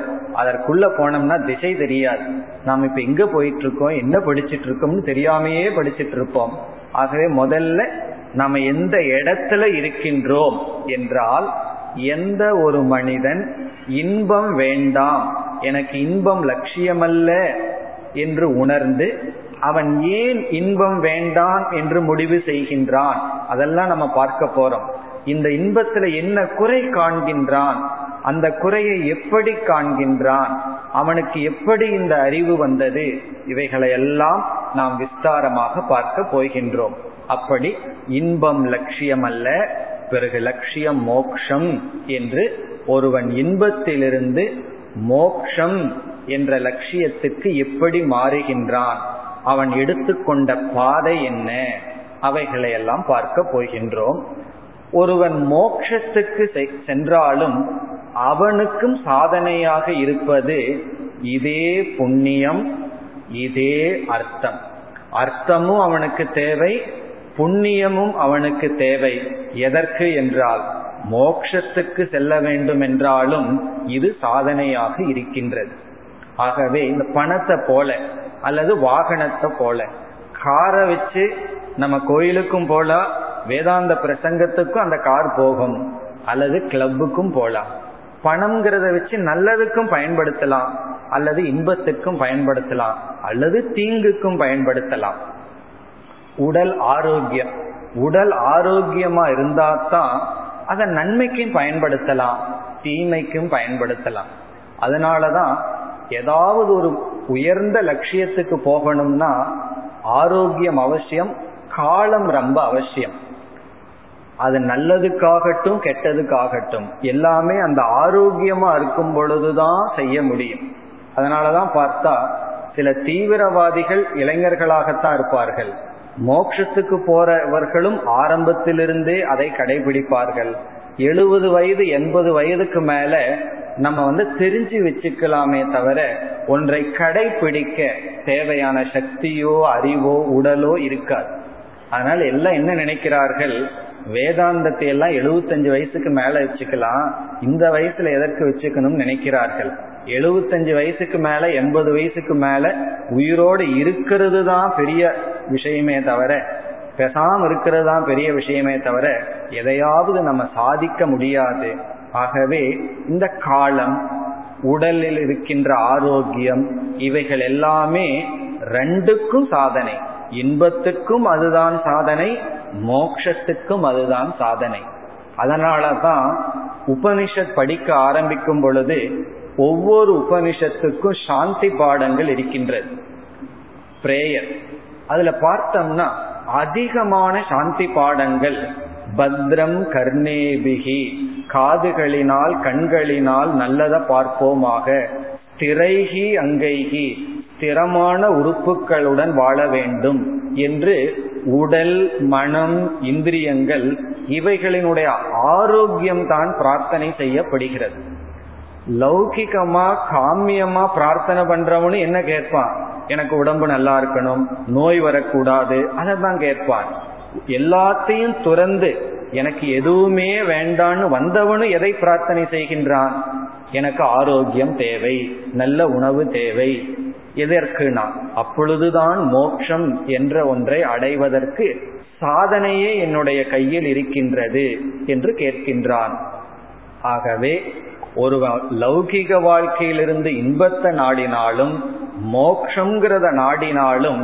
அதற்குள்ள போனோம்னா திசை தெரியாது. நாம் இப்ப எங்க போயிட்டு இருக்கோம், என்ன படிச்சுட்டு இருக்கோம்னு தெரியாமையே படிச்சுட்டு இருப்போம். ஆகவே முதல்ல நம்ம எந்த இடத்துல இருக்கின்றோம் என்றால், எந்த ஒரு மனிதன் இன்பம் வேண்டாம், எனக்கு இன்பம் லட்சியமல்ல என்று உணர்ந்து அவன் ஏன் இன்பம் வேண்டாம் என்று முடிவு செய்கின்றான், அதெல்லாம் நம்ம பார்க்க போறோம். இந்த இன்பத்துல என்ன குறை காண்கின்றான், அந்த குறையை எப்படி காண்கின்றான், அவனுக்கு எப்படி இந்த அறிவு வந்தது, இவைகளையெல்லாம் நாம் விஸ்தாரமாக பார்க்க போகின்றோம். அப்படி இன்பம் லட்சியம் அல்ல, பிறகு லட்சியம் மோக்ஷம் என்று ஒருவன் இன்பத்திலிருந்து மோக்ஷம் என்ற லட்சியத்துக்கு எப்படி மாறுகின்றான், அவன் எடுத்துக்கொண்ட பாதை என்ன, அவைகளையெல்லாம் பார்க்க போகின்றோம். ஒருவன் மோட்சத்துக்கு சென்றாலும் அவனுக்கும் சாதனையாக இருப்பது இதே புண்ணியம், இதே அர்த்தம். அர்த்தமும் அவனுக்கு தேவை, புண்ணியமும் அவனுக்கு தேவை. எதற்கு என்றால், மோட்சத்துக்கு செல்ல வேண்டும் என்றாலும் இது சாதனையாக இருக்கின்றது. ஆகவே இந்த பணத்தை போல அல்லது வாகனத்தை போல, காரை வச்சு நம்ம கோயிலுக்கும் போல, வேதாந்த பிரசங்கத்துக்கும் அந்த கார் போகும், அல்லது கிளப்புக்கும் போலாம். பணம்ங்கிறத வச்சு நல்லதுக்கும் பயன்படுத்தலாம், அல்லது இன்பத்துக்கும் பயன்படுத்தலாம், அல்லது தீங்குக்கும் பயன்படுத்தலாம். உடல் ஆரோக்கியம், உடல் ஆரோக்கியமா இருந்தாதான் அதை நன்மைக்கும் பயன்படுத்தலாம், தீமைக்கும் பயன்படுத்தலாம். அதனாலதான் ஏதாவது ஒரு உயர்ந்த லட்சியத்துக்கு போகணும்னா ஆரோக்கியம் அவசியம், காலம் ரொம்ப அவசியம். அது நல்லதுக்காகட்டும் கெட்டதுக்காகட்டும் எல்லாமே அந்த ஆரோக்கியமா இருக்கும் பொழுதுதான் செய்ய முடியும். அதனாலதான் பார்த்தா சில தீவிரவாதிகள் இளைஞர்களாகத்தான் இருப்பார்கள். மோட்சத்துக்கு போறவர்களும் ஆரம்பத்திலிருந்தே அதை கடைபிடிப்பார்கள். எழுபது வயது எண்பது வயதுக்கு மேல நம்ம வந்து தெரிஞ்சு வச்சுக்கலாமே தவிர ஒன்றை கடைபிடிக்க தேவையான சக்தியோ அறிவோ உடலோ இருக்காது. அதனால எல்லாம் என்ன நினைக்கிறார்கள், வேதாந்தத்தை எல்லாம் எழுபத்தஞ்சு வயசுக்கு மேல வச்சுக்கலாம், இந்த வயசுல எதற்கு வச்சுக்கணும்னு நினைக்கிறார்கள். எழுபத்தஞ்சு வயசுக்கு மேல எண்பது வயசுக்கு மேல உயிரோடு இருக்கிறது தான் பெரிய விஷயமே தவிர, பெசாம இருக்கிறது தான் பெரிய விஷயமே தவிர எதையாவது நம்ம சாதிக்க முடியாது. ஆகவே இந்த காலம், உடலில் இருக்கின்ற ஆரோக்கியம், இவைகள் எல்லாமே ரெண்டுக்கும் சாதனை. இன்பத்துக்கும் அதுதான் சாதனை, மோட்சத்துக்கும் அதுதான் சாதனை. அதனால தான் உபனிஷத் படிக்க ஆரம்பிக்கும் பொழுது ஒவ்வொரு உபனிஷத்துக்கும் சாந்தி பாடங்கள் இருக்கின்றது. பிரேயர் அதுல பார்த்தோம்னா அதிகமான சாந்தி பாடங்கள் பத்ரம் கர்ணேபிகி, காதுகளினால் கண்களினால் நல்லத பார்ப்போமாக, திரைகி அங்கைகி, ஸ்திரமான உறுப்புகளுடன் வாழ வேண்டும் என்று உடல் மனம் இந்திரியங்கள் இவைகளினுடைய ஆரோக்கியம் தான் பிரார்த்தனை செய்யப்படுகிறது. லௌகிகமா காமியமா பிரார்த்தனை பண்றவனு என்ன கேட்பான், எனக்கு உடம்பு நல்லா இருக்கணும், நோய் வரக்கூடாது, அதான் கேட்பான். எல்லாத்தையும் துறந்து எனக்கு எதுவுமே வேண்டான்னு வந்தவனு எதை பிரார்த்தனை செய்கின்றான், எனக்கு ஆரோக்கியம் தேவை, நல்ல உணவு தேவை. எதற்கு நான், அப்பொழுதுதான் மோட்சம் என்ற ஒன்றை அடைவதற்கு சாதனையே என்னுடைய கையில் இருக்கின்றது என்று கேட்கின்றான். ஆகவே ஒரு லௌகிக வாழ்க்கையிலிருந்து இன்பத்தை நாடினாலும் மோட்சங்கிறத நாடினாலும்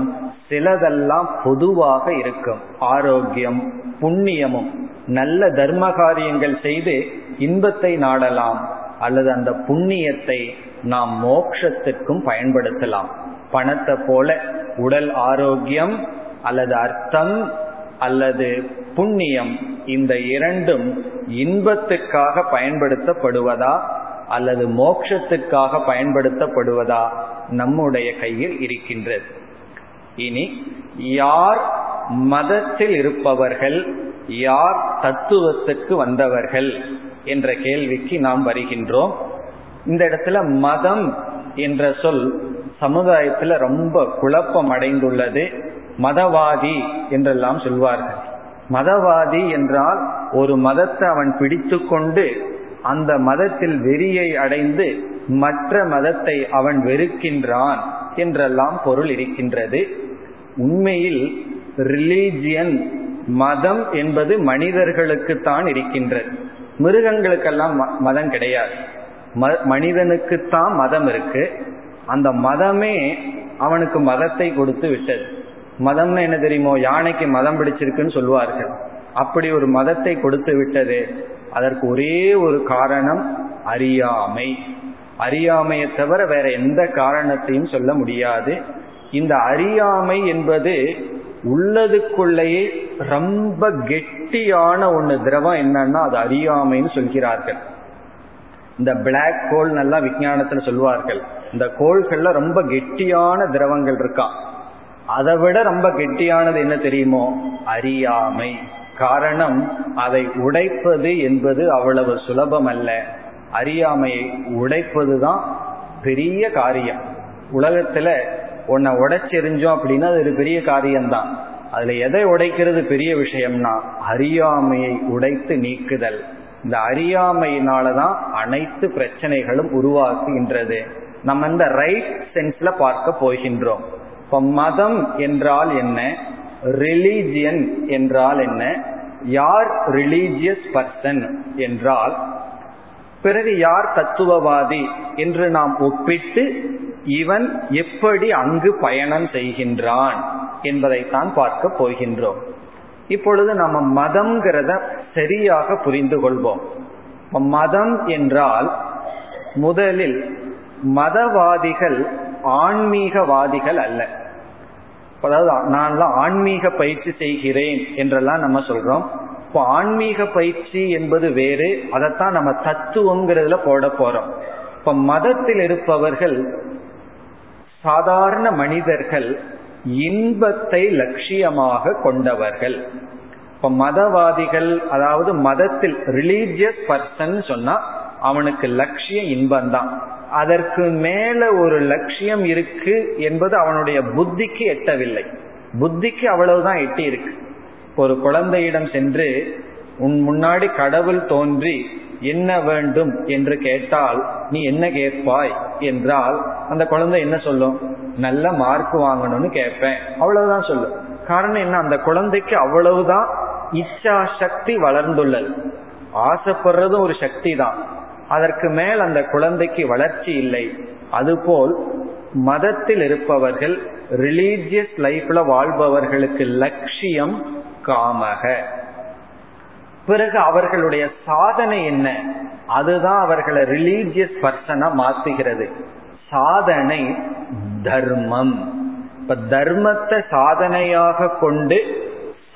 சிலதெல்லாம் பொதுவாக இருக்கும். ஆரோக்கியம், புண்ணியமும், நல்ல தர்ம காரியங்கள் செய்து இன்பத்தை நாடலாம், அல்லது அந்த புண்ணியத்தை நாம் மோட்சத்திற்கும் பயன்படுத்தலாம். பணத்தை போல உடல் ஆரோக்கியம் அல்லது அர்த்தம் அல்லது புண்ணியம், இந்த இரண்டும் இன்பத்துக்காக பயன்படுத்தப்படுவதா அல்லது மோட்சத்துக்காக பயன்படுத்தப்படுவதா நம்முடைய கையில் இருக்கின்றது. இனி யார் மதத்தில் இருப்பவர்கள், யார் தத்துவத்துக்கு வந்தவர்கள் என்ற கேள்விக்கு நாம் வருகின்றோம். இந்த இடத்துல மதம் என்ற சொல் சமுதாயத்துல ரொம்ப குழப்பம் அடைந்துள்ளது. மதவாதி என்றெல்லாம் சொல்வார்கள். மதவாதி என்றால் ஒரு மதத்தை அவன் பிடித்து கொண்டு அந்த மதத்தில் வெறியை அடைந்து மற்ற மதத்தை அவன் வெறுக்கின்றான் என்றெல்லாம் பொருள் இருக்கின்றது. உண்மையில் ரிலீஜியன், மதம் என்பது மனிதர்களுக்குத்தான் இருக்கின்றது, மிருகங்களுக்கெல்லாம் மதம் கிடையாது. மனிதனுக்குத்தான் மதம் இருக்கு. அந்த மதமே அவனுக்கு மதத்தை கொடுத்து விட்டது. மதம்னு என்ன தெரியுமோ, யானைக்கு மதம் பிடிச்சிருக்குன்னு சொல்வார்கள். அப்படி ஒரு மதத்தை கொடுத்து விட்டது. அதற்கு ஒரே ஒரு காரணம், அறியாமை. அறியாமையை தவிர வேற எந்த காரணத்தையும் சொல்ல முடியாது. இந்த அறியாமை என்பது உள்ளதுக்குள்ளேயே ரொம்ப கெட்டியான ஒன்று, திரவம். என்னன்னா அது அறியாமைன்னு சொல்கிறார்கள். இந்த பிளாக் கோல் நல்லா விஞ்ஞானத்துல சொல்வார்கள். இந்த கோள்கள்ல ரொம்ப கெட்டியான திரவங்கள் இருக்கா, அதை விட ரொம்ப கெட்டியானது என்ன தெரியுமோ, அறியாமை. காரணம், அதை உடைப்பது என்பது அவ்வளவு சுலபம் அல்ல. அறியாமையை உடைப்பதுதான் பெரிய காரியம். உலகத்துல உன்னை உடைச்செறிஞ்சோம் அப்படின்னா அது ஒரு பெரிய காரியம்தான். அதுல எதை உடைக்கிறது பெரிய விஷயம்னா அறியாமையை உடைத்து நீக்குதல். இந்த அறியாமையினாலதான் அனைத்து பிரச்சனைகளும் உருவாக்குகின்றது. நம்ம இந்த ரைட் சென்ஸ்ல பார்க்க போகின்றோம். இப்ப மதம் என்றால் என்ன, ரிலீஜியன் என்றால் என்ன, யார் ரிலீஜியஸ் பர்சன் என்றால், பிறகு யார் தத்துவவாதி என்று நாம் ஒப்பிட்டு இவன் எப்படி அங்கு பயணம் செய்கின்றான் என்பதைத்தான் பார்க்க போகின்றோம். இப்பொழுது நம்ம மதம்ங்கிறத சரியாக புரிந்து கொள்வோம். மதம் என்றால் முதலில் மதவாதிகள் ஆன்மீகவாதிகள் அல்ல. அதாவது நான் ஆன்மீக பயிற்சி செய்கிறேன் என்றெல்லாம் நம்ம சொல்றோம். இப்போ ஆன்மீக பயிற்சி என்பது வேறு, அதைத்தான் நம்ம தத்துவங்கிறதுல போட போறோம். இப்ப மதத்தில் இருப்பவர்கள் சாதாரண மனிதர்கள், இன்பத்தை லட்சியமாக கொண்டவர்கள். இப்ப மதவாதிகள், அதாவது மதத்தில் ரிலீஜியஸ் பர்சன் சொன்னா அவனுக்கு லட்சியம் இன்பம்தான், அதற்கு மேல ஒரு லட்சியம் இருக்கு என்பது அவனுடைய புத்திக்கு எட்டவில்லை. புத்திக்கு அவ்வளவுதான் எட்டி இருக்கு. ஒரு குழந்தையிடம் சென்று உன் முன்னாடி கடவுள் தோன்றி என்ன வேண்டும் என்று கேட்டால் நீ என்ன கேட்பாய் என்றால் அந்த குழந்தை என்ன சொல்லும்? நல்ல மார்க் வாங்கணும்னு கேட்பேன், அவ்வளவுதான் சொல்லும். காரணம் என்ன? அந்த குழந்தைக்கு அவ்வளவுதான் இச்சா சக்தி வளர்ந்துள்ளது. ஆசைப்படுறதும் ஒரு சக்தி தான், அதற்கு மேல் அந்த குழந்தைக்கு வளர்ச்சி இல்லை. அதுபோல் மதத்தில் இருப்பவர்கள், ரிலீஜியஸ் லைஃப்ல வாழ்பவர்களுக்கு லட்சியம் காமக. பிறகு அவர்களுடைய சாதனை என்ன? அதுதான் அவர்களை ரிலீஜியஸ் பர்சனா மாத்துகிறது. சாதனை தர்மம். இப்ப தர்மத்தை சாதனையாக கொண்டு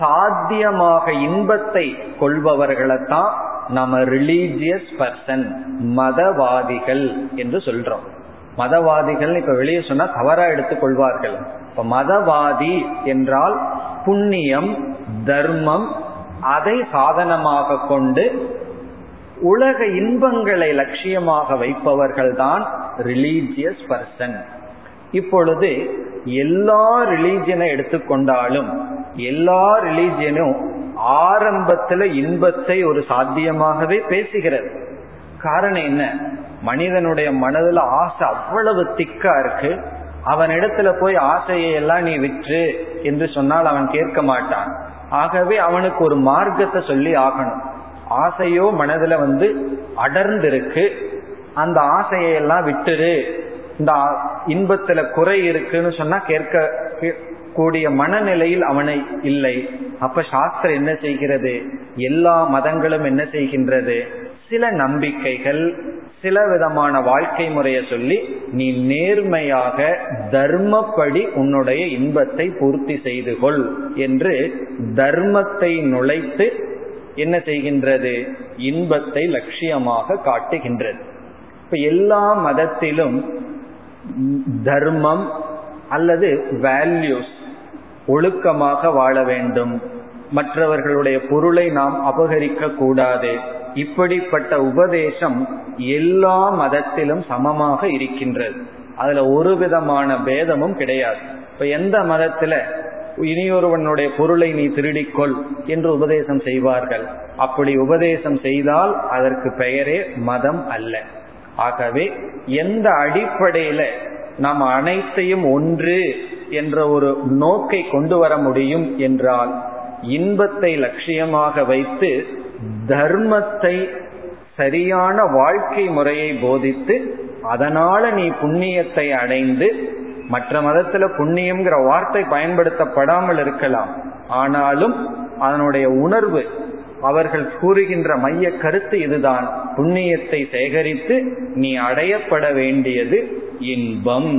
சாத்தியமாக இன்பத்தை கொள்பவர்களைத்தான் நம்ம ரிலீஜியஸ் பர்சன், மதவாதிகள் என்று சொல்றோம். மதவாதிகள் இப்ப வெளியே சொன்னா தவறா எடுத்துக் கொள்வார்கள். இப்ப மதவாதி என்றால் புண்ணியம் தர்மம் அதை சாதனமாக கொண்டு உலக இன்பங்களை லட்சியமாக வைப்பவர்கள் தான் ரிலீஜியஸ் பர்சன். இப்பொழுது எல்லா ரிலீஜியனை எடுத்துக்கொண்டாலும் எல்லா ரிலீஜியனும் ஆரம்பத்துல இன்பத்தை ஒரு சாத்தியமாகவே பேசுகிறது. காரணம் என்ன? மனிதனுடைய மனதுல ஆசை அவ்வளவு திக்கா இருக்கு. அவன் இடத்துல போய் ஆசையை எல்லாம் நீ விற்று என்று சொன்னால் அவன் கேட்க மாட்டான். ஆகவே அவனுக்கு ஒரு மார்க்கத்தை சொல்லி ஆகணும். ஆசையோ மனதுல வந்து அடர்ந்திருக்கு, அந்த ஆசையெல்லாம் விட்டுரு, இந்த இன்பத்துல குறை இருக்குன்னு சொன்னா கேட்க கூடிய மனநிலையில் அவனை இல்லை. அப்ப சாஸ்திரம் என்ன செய்கிறது? எல்லா மதங்களும் என்ன செய்கின்றது? சில நம்பிக்கைகள், சில விதமான வாழ்க்கை முறையை சொல்லி நீ நேர்மையாக தர்மப்படி உன்னுடைய இன்பத்தை பூர்த்தி செய்து கொள் என்று தர்மத்தை நுழைத்து என்ன செய்கின்றது? இன்பத்தை லட்சியமாக காட்டுகின்றது. இப்ப எல்லா மதத்திலும் தர்மம் அல்லது வேல்யூஸ், ஒழுக்கமாக வாழ வேண்டும், மற்றவர்களுடைய பொருளை நாம் அபகரிக்க கூடாது, இப்படிப்பட்ட உபதேசம் எல்லா மதத்திலும் சமமாக இருக்கின்றது. அதுல ஒரு விதமான பேதமும் கிடையாது. இப்ப எந்த மதத்துல இனியொருவனுடைய பொருளை நீ திருடிக்கொள் என்று உபதேசம் செய்வார்கள்? அப்படி உபதேசம் செய்தால் அதற்கு பெயரே மதம் அல்ல. ஆகவே எந்த அடிப்படையில நாம் அனைத்தையும் ஒன்று என்ற ஒரு நோக்கை கொண்டு வர முடியும் என்றால், இன்பத்தை லட்சியமாக வைத்து தர்மத்தை சரியான வாழ்க்கை முறையை போதித்து அதனால நீ புண்ணியத்தை அடைந்து, மற்ற மதத்துல புண்ணியம்ங்கிற வார்த்தை பயன்படுத்தப்படாமல் இருக்கலாம், ஆனாலும் அதனுடைய உணர்வு அவர்கள் கூறுகின்ற மைய கருத்து இதுதான், புண்ணியத்தை சேகரித்து நீ அடையப்பட வேண்டியது இன்பம்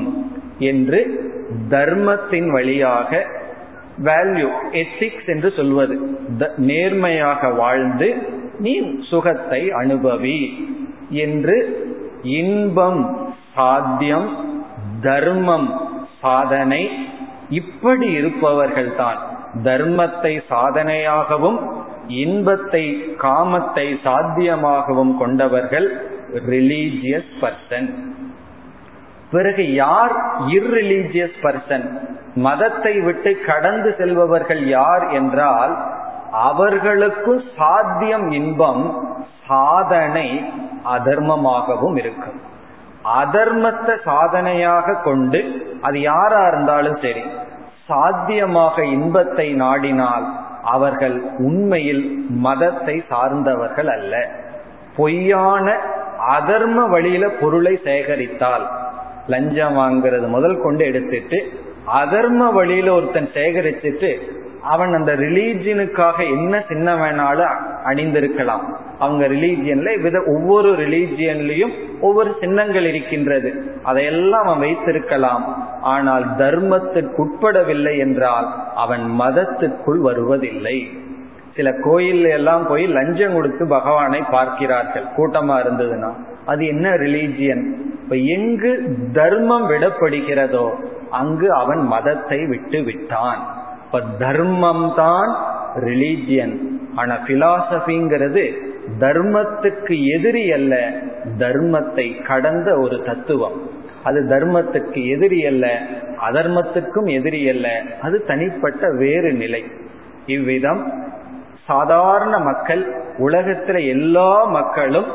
என்று தர்மத்தின் வழியாக வேல்யூ எத்திக்ஸ் என்று சொல்வது, நேர்மையாக வாழ்ந்து நீ சுகத்தை அனுபவி என்று இன்பம் சாத்தியம் தர்மம் சாதனை. இப்படி இருப்பவர்கள்தான் தர்மத்தை சாதனையாகவும் இன்பத்தை காமத்தை சாத்தியமாகவும் கொண்டவர்கள் ரிலீஜியஸ் பர்சன். பிறகு யார் இர்ரிலீஜியஸ் பர்சன், மதத்தை விட்டு கடந்து செல்பவர்கள் யார் என்றால், அவர்களுக்கு சாத்தியம் இன்பம் சாதனை அதர்மமாகவும் இருக்கும். அதர்மத்தை சாதனையாக கொண்டு அது யாரா இருந்தாலும் சரி, சாத்தியமாக இன்பத்தை நாடினால் அவர்கள் உண்மையில் மதத்தை சார்ந்தவர்கள் அல்ல. பொய்யான அதர்ம வழியில பொருளை சேகரித்தால், லஞ்சம் வாங்கிறது முதல் கொண்டு எடுத்துட்டு அதர்ம வழியில ஒருத்தன் சேகரிச்சுட்டு அவன் அந்த ரிலீஜியனுக்காக என்ன சின்ன வேணாலும் அணிந்திருக்கலாம். அவங்க ரிலீஜியன்ல வித ஒவ்வொரு ரிலீஜியன்லயும் ஒவ்வொரு சின்னங்கள் இருக்கின்றது, அதையெல்லாம் அவன் வைத்திருக்கலாம். ஆனால் தர்மத்துக்கு உட்படவில்லை என்றால் அவன் மதத்துக்குள் வருவதில்லை. சில கோயில் எல்லாம் போய் லஞ்சம் கொடுத்து பகவானை பார்க்கிறார்கள் கூட்டமா இருந்ததுன்னா, அது என்ன ரிலீஜியன்? இப்ப எங்கு தர்மம் விடப்படுகிறதோ அங்கு அவன் மதத்தை விட்டு விட்டான். இப்ப தர்மம் தான் ரிலீஜியன். ஆனா பிலாசபிங்கிறது தர்மத்துக்கு எதிரி அல்ல, தர்மத்தை கடந்த ஒரு தத்துவம். அது தர்மத்துக்கு எதிரி அல்ல, அதர்மத்துக்கும் எதிரி அல்ல, அது தனிப்பட்ட வேறு நிலை. இவ்விதம் சாதாரண மக்கள், உலகத்துல எல்லா மக்களும்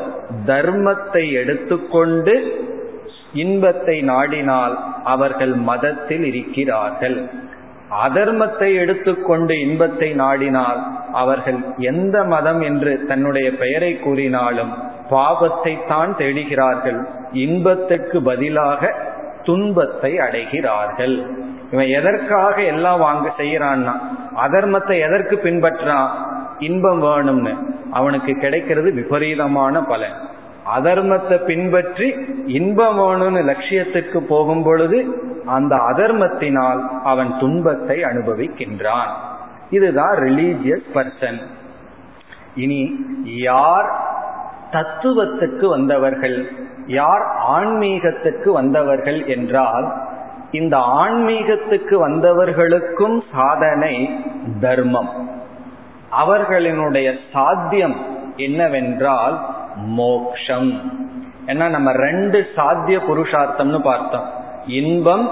தர்மத்தை எடுத்துக்கொண்டு இன்பத்தை நாடினால் அவர்கள் மதத்தில் இருக்கிறார்கள். அதர்மத்தை எடுத்துக்கொண்டு இன்பத்தை நாடினால் அவர்கள் எந்த மதம் என்று தன்னுடைய பெயரை கூறினாலும் பாவத்தை தான் தேடுகிறார்கள். இன்பத்துக்கு பதிலாக துன்பத்தை அடைகிறார்கள். இவன் எதற்காக எல்லாம் வாங்க செய்யறான்னா, அதர்மத்தை எதற்கு பின்பற்றான்? இன்பம் வேணும்னு. அவனுக்கு கிடைக்கிறது விபரீதமான பலன். அதர்மத்தை பின்பற்றி இன்பம் வேணும்னு லட்சியத்துக்கு போகும் பொழுது அந்த அதர்மத்தினால் அவன் துன்பத்தை அனுபவிக்கின்றான். இதுதான் ரிலீஜியஸ் பர்சன். இனி யார் தத்துவத்துக்கு வந்தவர்கள், யார் ஆன்மீகத்துக்கு வந்தவர்கள் என்றால், இந்த ஆன்மீகத்துக்கு வந்தவர்களுக்கும் சாதனை தர்மம். அவர்களினுடைய சாத்தியம் என்னவென்றால் மோக்ஷம். ஏன்னா நம்ம ரெண்டு சாத்திய புருஷார்த்தம்னு பார்த்தோம். இன்பம்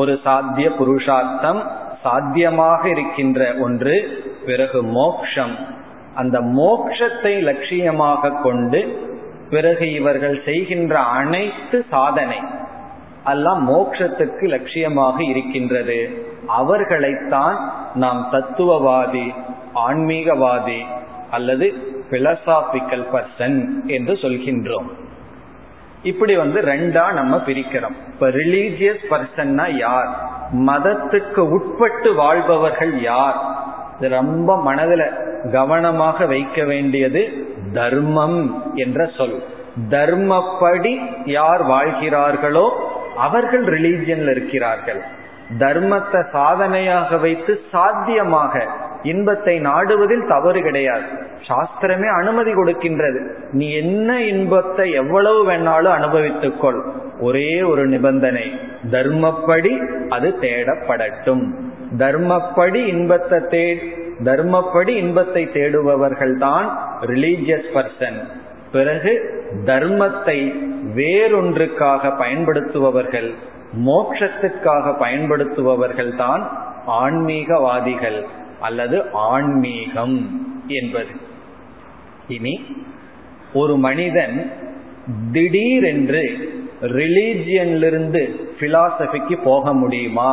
ஒரு சாத்திய புருஷார்த்தம், சாத்தியமாக இருக்கின்ற ஒன்று. பிறகு மோக்ஷம். அந்த மோக்ஷத்தை லட்சியமாக கொண்டு பிறகு இவர்கள் செய்கின்ற அனைத்து சாதனை எல்லாம் மோட்சத்துக்கு லட்சியமாக இருக்கின்றது. அவர்களைத்தான் நாம் தத்துவவாதி, ஆன்மீகவாதி அல்லது பிலசாபிக்கல் பர்சன் என்று சொல்கின்றோம். இப்படி வந்து ரெண்டா நம்ம பிரிக்கிறோம். இப்ப ரிலீஜியஸ் பர்சன்னா யார்? மதத்துக்கு உட்பட்டு வாழ்பவர்கள் யார்? ரொம்ப மனதில் கவனமாக வைக்க வேண்டியது தர்மம் என்ற சொல். தர்மப்படி யார் வாழ்கிறார்களோ அவர்கள் ரிலீஜியன்ல இருக்கிறார்கள். தர்மத்தை சாதனையாக வைத்து சாத்தியமாக இன்பத்தை நாடுவதில் தவறு கிடையாது. சாஸ்திரமே அனுமதி கொடுக்கின்றது, நீ என்ன இன்பத்தை எவ்வளவு வேணாலும் அனுபவித்துக்கொள், ஒரே ஒரு நிபந்தனை, தர்மப்படி அது தேடப்படட்டும். தர்மப்படி இன்பத்தை தே தர்மப்படி இன்பத்தை தேடுபவர்கள் தான் ரிலீஜியஸ் பர்சன். பிறகு தர்மத்தை வேறொன்றுக்காக பயன்படுத்துபவர்கள், மோட்சத்துக்காக பயன்படுத்துபவர்கள் தான் ஆன்மீகவாதிகள் அல்லது ஆன்மீகம் என்பது. இனி ஒரு மனிதன் திடீரென்று ரிலீஜியன்லிருந்து பிலாசபிக்கு போக முடியுமா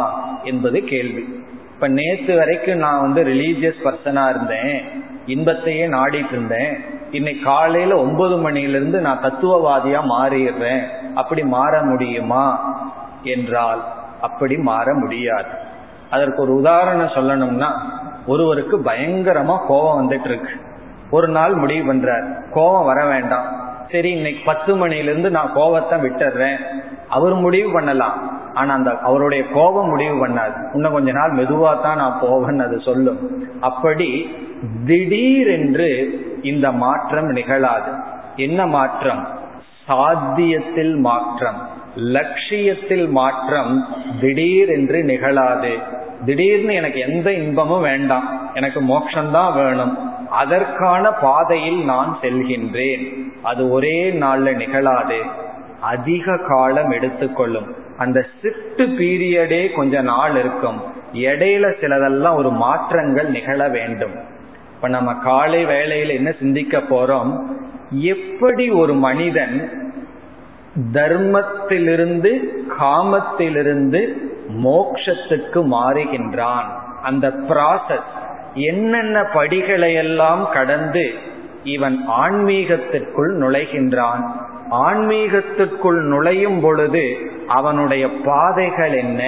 என்பது கேள்வி. இப்ப நேற்று வரைக்கும் நான் வந்து ரிலீஜியஸ் பர்சனா இருந்தேன், இன்பத்தையே நாடிட்டு இருந்தேன், இன்னைக்கு காலையில ஒன்பது மணியிலிருந்து நான் தத்துவவாதியா மாறிடுறேன், அப்படி மாற முடியுமா என்றால் அப்படி மாற முடியாது. அதற்கு ஒரு உதாரணம் சொல்லணும்னா, ஒருவருக்கு பயங்கரமா கோபம் வந்துட்டு இருக்கு. ஒரு நாள் முடிவு பண்றார், கோபம் வர வேண்டாம், சரி இன்னைக்கு பத்து மணியிலிருந்து நான் கோபத்தை விட்டுறேன். அவர் முடிவு பண்ணலாம், ஆனா அந்த அவருடைய கோபம் முடிவு பண்ணாது, இன்னும் கொஞ்ச நாள் மெதுவா தான் நான் போவேன்னு அது சொல்லும். அப்படி திடீரென்று இந்த மாற்றம் நிகழாது. என்ன மாற்றம்? சாத்தியத்தில் மாற்றம், லட்சியத்தில் மாற்றம் திடீரென்று நிகழாது. திடீர்னு எனக்கு எந்த இன்பமும் வேண்டாம், எனக்கு மோட்சம்தான் வேணும், அதற்கான பாதையில் நான் செல்கின்றேன், அது ஒரே நாள்ல நிகழாது, அதிக காலம் எடுத்துக்கொள்ளும். அந்த ஷிஃப்ட் பீரியடே கொஞ்ச நாள் இருக்கும், இடையில சிலதெல்லாம் ஒரு மாற்றங்கள் நிகழ வேண்டும். இப்ப நம்ம காலை வேளையில என்ன சிந்திக்க போறோம்? எப்படி ஒரு மனிதன் தர்மத்திலிருந்து காமத்திலிருந்து மோட்சத்துக்கு மாறுகின்றான், அந்த ப்ராசஸ் என்னென்ன படிகளையெல்லாம் கடந்து இவன் ஆன்மீகத்திற்குள் நுழைகின்றான். ஆன்மீகத்திற்குள் நுழையும் பொழுது அவனுடைய பாதைகள் என்ன,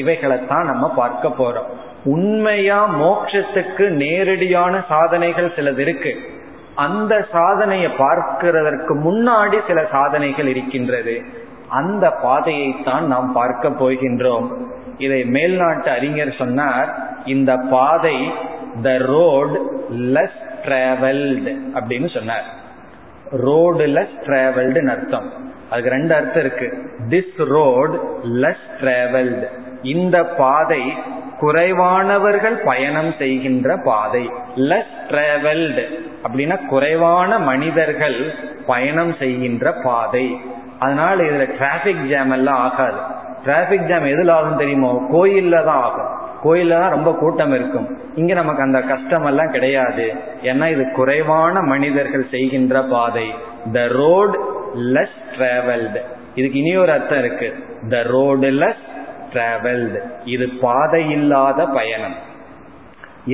இவைகளைத்தான் நம்ம பார்க்க போறோம். உண்மையா மோட்சத்துக்கு நேரடியான சாதனைகள் சிலது இருக்கு. அந்த சாதனையை பார்க்கிறதற்கு முன்னாடி சில சாதனைகள் இருக்கின்றது. அந்த பாதையைத்தான் நாம் பார்க்க போகின்றோம். இதை மேல்நாட்டு அறிஞர் சொன்னார், இந்த பாதை the road less traveled அப்படின்னு சொன்னார். ரோடு லெஸ் டிராவல்டு அர்த்தம், அதுக்கு ரெண்டு அர்த்தம் இருக்கு. திஸ் ரோடு லெஸ் டிராவல்டு, இந்த பாதை குறைவானவர்கள் பயணம் செய்கின்ற பாதை. லெஸ் டிராவல்டு அப்படின்னா குறைவான மனிதர்கள் பயணம் செய்கின்ற பாதை. அதனால இதுல டிராபிக் ஜாம் எல்லாம் ஆகாது. டிராபிக் ஜாம் எதுல ஆகும் தெரியுமோ? கோயில்ல தான் ஆகும். கோயில தான் ரொம்ப கூட்டம் இருக்கும். இங்க நமக்கு அந்த கஷ்டம் எல்லாம் கிடையாது. ஏன்னா இது குறைவான மனிதர்கள் செய்கின்ற பாதை. The road less traveled. இதுக்கு இனி ஒரு அர்த்தம் இருக்கு. The road less traveled. இது பாதை இல்லாத பயணம்.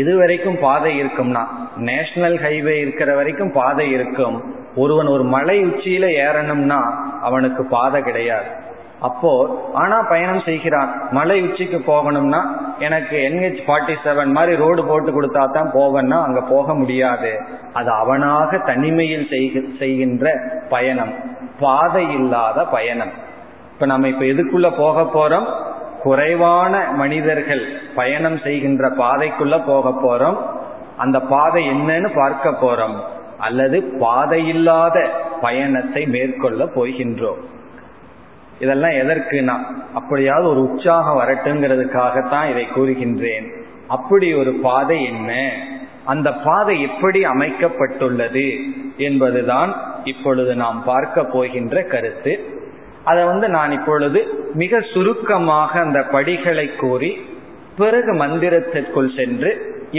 இது வரைக்கும் பாதை இருக்கும்னா, நேஷனல் ஹைவே இருக்கிற வரைக்கும் பாதை இருக்கும். ஒருவன் ஒரு மலை உச்சியில ஏறணும்னா அவனுக்கு பாதை கிடையாது. அப்போ ஆனா பயணம் செய்கிறான். மலை உச்சிக்கு போகணும்னா எனக்கு என்ஹெச் ஃபார்ட்டி செவன் மாதிரி ரோடு போட்டு கொடுத்தா தான் போவேன்னா அங்க போக முடியாது. அது அவனாக தனிமையில் செய்கின்ற பயணம், பாதை இல்லாத பயணம். இப்ப நம்ம இப்ப எதுக்குள்ள போக போறோம்? குறைவான மனிதர்கள் பயணம் செய்கின்ற பாதைக்குள்ள போக போறோம். அந்த பாதை என்னன்னு பார்க்க போறோம், அல்லது பாதையில்லாத பயணத்தை மேற்கொள்ள போகின்றோம். இதெல்லாம் எதற்குனா அப்படியாவது ஒரு உற்சாகம் வரட்டுங்கிறதுக்காகத்தான் இதை கூறுகின்றேன். அப்படி ஒரு பாதை என்ன, அந்த பாதை எப்படி அமைக்கப்பட்டுள்ளது என்பதுதான் இப்பொழுது நாம் பார்க்க போகின்ற கருத்து. அதை வந்து நான் இப்பொழுது மிக சுருக்கமாக அந்த படிகளை கூறி பிறகு மந்திரத்திற்குள் சென்று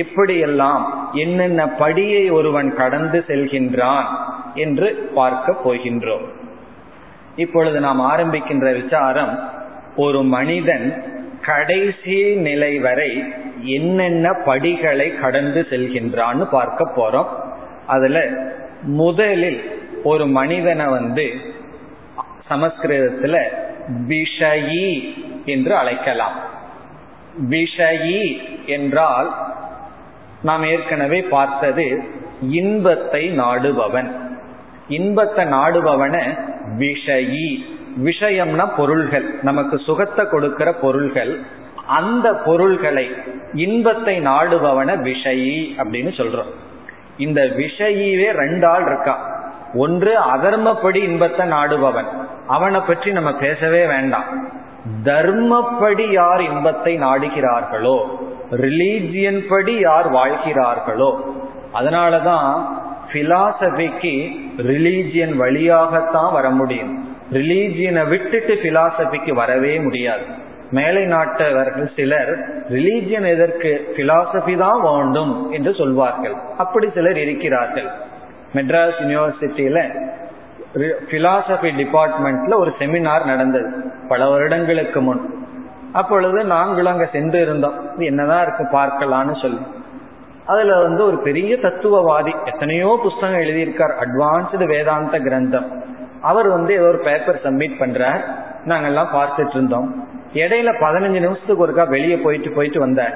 இப்படியெல்லாம் என்னென்ன படியை ஒருவன் கடந்து செல்கின்றான் என்று பார்க்க போகின்றோம். இப்பொழுது நாம் ஆரம்பிக்கின்ற விசாரம், ஒரு மனிதன் கடைசி நிலை வரை என்னென்ன படிகளை கடந்து செல்கின்றான்னு பார்க்க போறோம். அதுல முதலில் ஒரு மனிதனை வந்து சமஸ்கிருதத்துல விஷயி என்று அழைக்கலாம். விஷயி என்றால் நாம் ஏற்கனவே பார்த்தது இன்பத்தை நாடுபவன். இன்பத்தை நாடுபவன விஷயி. விஷயம்னா பொருள்கள், நமக்கு சுகத்தை கொடுக்கிற பொருள்கள். அந்த பொருள்களை, இன்பத்தை நாடுபவன விஷயி அப்படின்னு சொல்றோம். இந்த விஷயிலே ரெண்டு ஆள் இருக்கா. ஒன்று அதர்மப்படி இன்பத்தை நாடுபவன், அவனை பற்றி நம்ம பேசவே வேண்டாம். தர்மப்படி யார் இன்பத்தை நாடுகிறார்களோ, ரிலீஜியன் படி யார் வாழ்கிறார்களோ, அதனாலதான் பிலாசபிக்கு ரிலீஜியன் வழியாகத்தான் வர முடியும். ரிலீஜியனை விட்டுட்டு பிலாசபிக்கு வரவே முடியாது. மேலை நாட்டவர்கள் சிலர் ரிலீஜியன் எதற்கு, பிலாசபி தான் வேண்டும் என்று சொல்வார்கள். அப்படி சிலர் இருக்கிறார்கள். மெட்ராஸ் யூனிவர்சிட்டியில பிலாசபி டிபார்ட்மெண்ட்ல ஒரு செமினார் நடந்தது பல வருடங்களுக்கு முன். அப்பொழுது நாங்களும் அங்க சென்று இருந்தோம். என்னதான் இருக்கு பார்க்கலான்னு சொல்லி, அதுல வந்து ஒரு பெரிய தத்துவவாதி, எத்தனையோ புஸ்தகம் எழுதியிருக்கார், அட்வான்ஸ்டு வேதாந்த கிரந்தம். அவர் வந்து ஏதோ ஒரு பேப்பர் சப்மிட் பண்றார். நாங்கெல்லாம் பார்த்துட்டு இருந்தோம். இடையில பதினஞ்சு நிமிஷத்துக்கு ஒருக்கா வெளியே போயிட்டு போயிட்டு வந்தார்.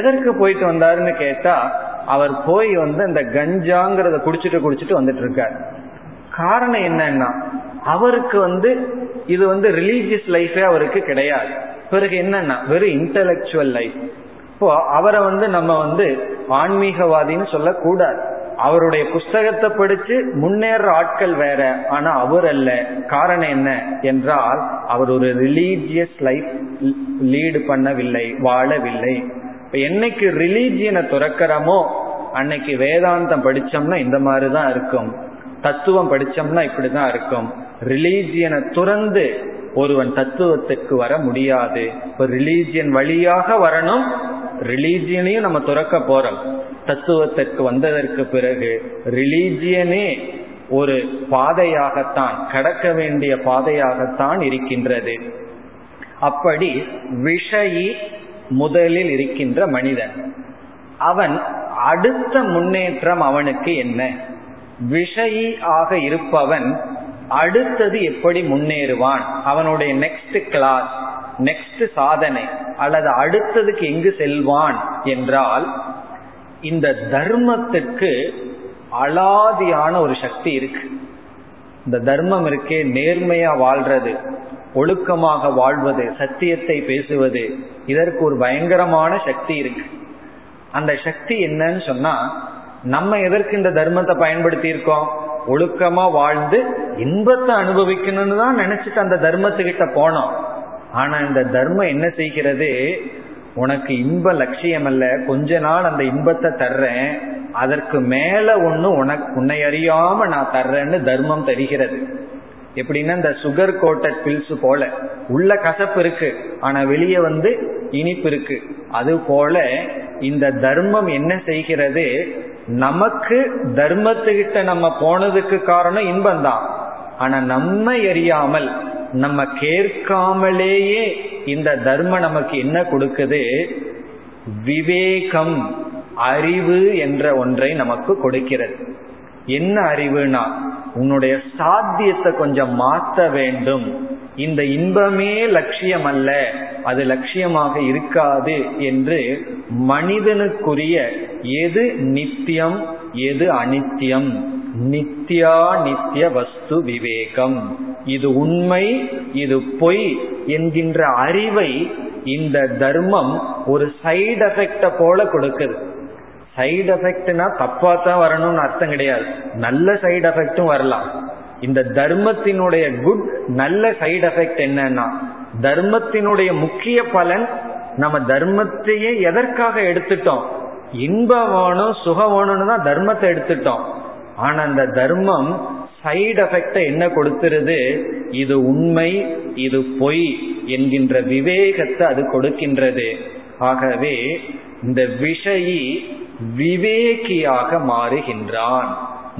எதற்கு போயிட்டு வந்தாருன்னு கேட்டா, அவர் போய் வந்து அந்த கஞ்சாங்கிறத குடிச்சிட்டு குடிச்சிட்டு வந்துட்டு இருக்கார். காரணம் என்னன்னா, அவருக்கு வந்து இது வந்து ரிலீஜியஸ் லைஃபே அவருக்கு கிடையாது. பிறகு என்னன்னா வெறும் இன்டலெக்சுவல் லைஃப். இப்போ அவரை வந்து நம்ம வந்து ஆன்மீகவாதின்னு சொல்லக்கூடாது. அவருடைய புஸ்தகத்தை படிச்சு முன்னேற ஆட்கள் வேற, ஆனா அவர் அல்ல. காரணம் என்ன என்றால், அவர் ஒரு ரிலீஜியஸ் லைஃப் லீடு பண்ணவில்லை, வாழவில்லை. இப்ப என்னைக்கு ரிலீஜியனை துறக்கிறோமோ அன்னைக்கு வேதாந்தம் படிச்சோம்னா இந்த மாதிரிதான் இருக்கும், தத்துவம் படிச்சோம்னா இப்படிதான் இருக்கும். ரிலீஜியனை துறந்து ஒருவன் தத்துவத்துக்கு வர முடியாது. இப்ப ரிலீஜியன் வழியாக வரணும். ரிலீஜியனையும் நம்ம துறக்க போறோம். தத்துவத்திற்கு வந்ததற்கு பிறகு ரிலீஜியனே ஒரு பாதையாகத்தான், கடக்க வேண்டிய பாதையாகத்தான் இருக்கின்றது. அப்படி விஷயி முதலில் இருக்கின்ற மனிதன், அவன் அடுத்த முன்னேற்றம் அவனுக்கு என்ன? விஷயி ஆக இருப்பவன் அடுத்தது எப்படி முன்னேறுவான்? அவனுடைய நெக்ஸ்ட் கிளாஸ், நெக்ஸ்ட் சாதனை அல்லது அடுத்ததுக்கு எங்கு செல்வான் என்றால், இந்த தர்மத்துக்கு அலாதியான ஒரு சக்தி இருக்கு. இந்த தர்மம் இருக்கே, நேர்மையா வாழ்றது, ஒழுக்கமாக வாழ்வது, சத்தியத்தை பேசுவது, இதற்கு ஒரு பயங்கரமான சக்தி இருக்கு. அந்த சக்தி என்னன்னு சொன்னா, நம்ம எதற்கு இந்த தர்மத்தை பயன்படுத்தி இருக்கோம்? ஒழுக்கமா வாழ்ந்து இன்பத்தை அனுபவிக்கணும்னு தான் நினைச்சிட்டு அந்த தர்மத்துக்கிட்ட போனோம். ஆனா இந்த தர்மம் என்ன செய்கிறது, உனக்கு இன்ப லட்சியம் அல்ல, கொஞ்ச நாள் அந்த இன்பத்தை தர்றேன், அதற்கு மேல ஒண்ணு உனக்கு உன்னை அறியாம நான் தர்றேன்னு தர்மம் தருகிறது. எப்படின்னா, இந்த சுகர் கோட்டட் பில்ஸ் போல உள்ள கசப்பு இருக்கு, ஆனா வெளியே வந்து இனிப்பு இருக்கு. அது போல இந்த தர்மம் என்ன செய்கிறது, நமக்கு தர்மத்துக்கிட்ட நம்ம போனதுக்கு காரணம் இன்பம்தான், ஆனா நம்ம எரியாமல் நம்ம கேட்காமலேயே இந்த தர்மம் நமக்கு என்ன கொடுக்குது, விவேகம், அறிவு என்ற ஒன்றை நமக்கு கொடுக்கிறது. என்ன அறிவுனா, உன்னுடைய சாத்தியத்தை கொஞ்சம் மாற்ற வேண்டும், இந்த இன்பமே லட்சியம் அல்ல, அது லட்சியமாக இருக்காது என்று மனிதனுக்குரிய எது நித்தியம் எது அனித்தியம், நித்தியா நித்திய வஸ்து விவேகம், இது உண்மை இது பொய் என்கின்ற அறிவை இந்த தர்மம் ஒரு சைடு எஃபெக்ட போல கொடுக்குது. சைடு எஃபெக்ட்னா தப்பா தான் வரணும்னு அர்த்தம் கிடையாது, நல்ல சைடு எஃபெக்டும் வரலாம். இந்த தர்மத்தினுடைய குட் நல்ல சைடு எஃபெக்ட் என்னன்னா, தர்மத்தினுடைய முக்கிய பலன், நம்ம தர்மத்தையே எதற்காக எடுத்துட்டோம், இன்பம் வேணும் சுகம் வேணும்னு தான் தர்மத்தை எடுத்துட்டோம். ஆனா அந்த தர்மம் சைடு எஃபெக்ட என்ன கொடுக்கிறது, இது உண்மை இது பொய் என்கின்ற விவேகத்தை அது கொடுக்கின்றது. ஆகவே இந்த விஷயி விவேகியாக மாறுகின்றான்,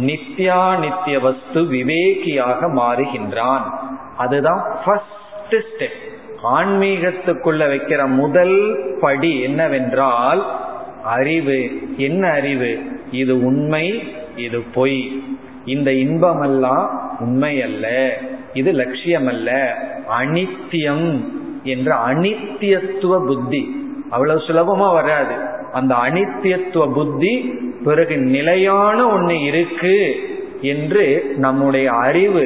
நித்யா நித்திய வஸ்து விவேகியாக மாறுகின்றான். அதுதான் ஃபர்ஸ்ட் ஸ்டெப். ஆன்மீகத்துக்குள்ள வைக்கிற முதல் படி என்னவென்றால் அறிவு. என்ன அறிவு, இது உண்மை இது பொய், இந்த இன்பமெல்லாம் உண்மை அல்ல, இது லட்சியம் அல்ல, அனித்தியம் என்ற அனித்தியத்துவ புத்தி. அவ்வளவு சுலபமா வராது அந்த அனித்தியத்துவ புத்தி. பிறகு நிலையான ஒன்று இருக்கு என்று நம்முடைய அறிவு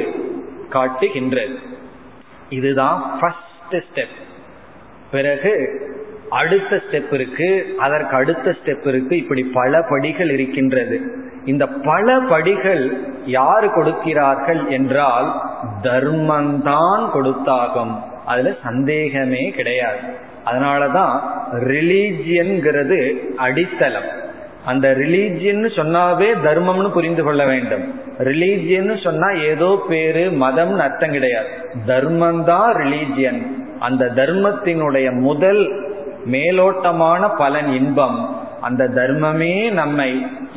காட்டுகின்றது. இதுதான் ஃபர்ஸ்ட் ஸ்டெப். பிறகு அடுத்த ஸ்டெப் இருக்கு, அதற்கு அடுத்த ஸ்டெப் இருக்கு, இப்படி பல படிகள் இருக்கின்றது. இந்த பல படிகள் யார் கொடுக்கிறார்கள் என்றால் தர்மந்தான் கொடுத்தாகும், அதுல சந்தேகமே கிடையாது. அதனாலதான் ரிலீஜியன்கிறது அடித்தளம். அந்த ரிலீஜியன் சொன்னாவே தர்மம்னு புரிந்து கொள்ள வேண்டும். ரிலீஜியன் சொன்னா ஏதோ பேரு மதம்னு அர்த்தம் கிடையாது, தர்மந்தான் ரிலீஜியன். அந்த தர்மத்தினுடைய முதல் மேலோட்டமான பலன் இன்பம். அந்த தர்மமே நம்மை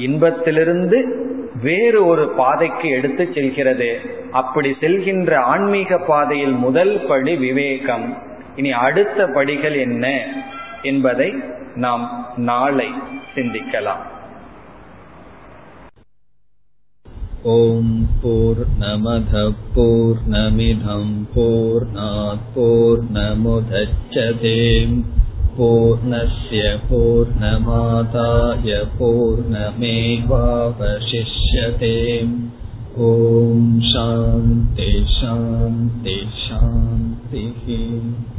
இன்பத்திலிருந்து வேறு ஒரு பாதைக்கு எடுத்து செல்கிறது. அப்படி செல்கின்ற ஆன்மீக பாதையில் முதல் படி விவேகம். இனி அடுத்த படிகள் என்ன என்பதை நாம் நாளை சிந்திக்கலாம். ஓம் பூர்ணமத பூர்ணமிதம் பூர்ணாத் பூர்ணமுதச்யதே பூர்ணஸ்ய பூர்ணமாதாய பூர்ணமேவாவசிஷ்யதே. ஓம் சாந்தி சாந்தி சாந்தி.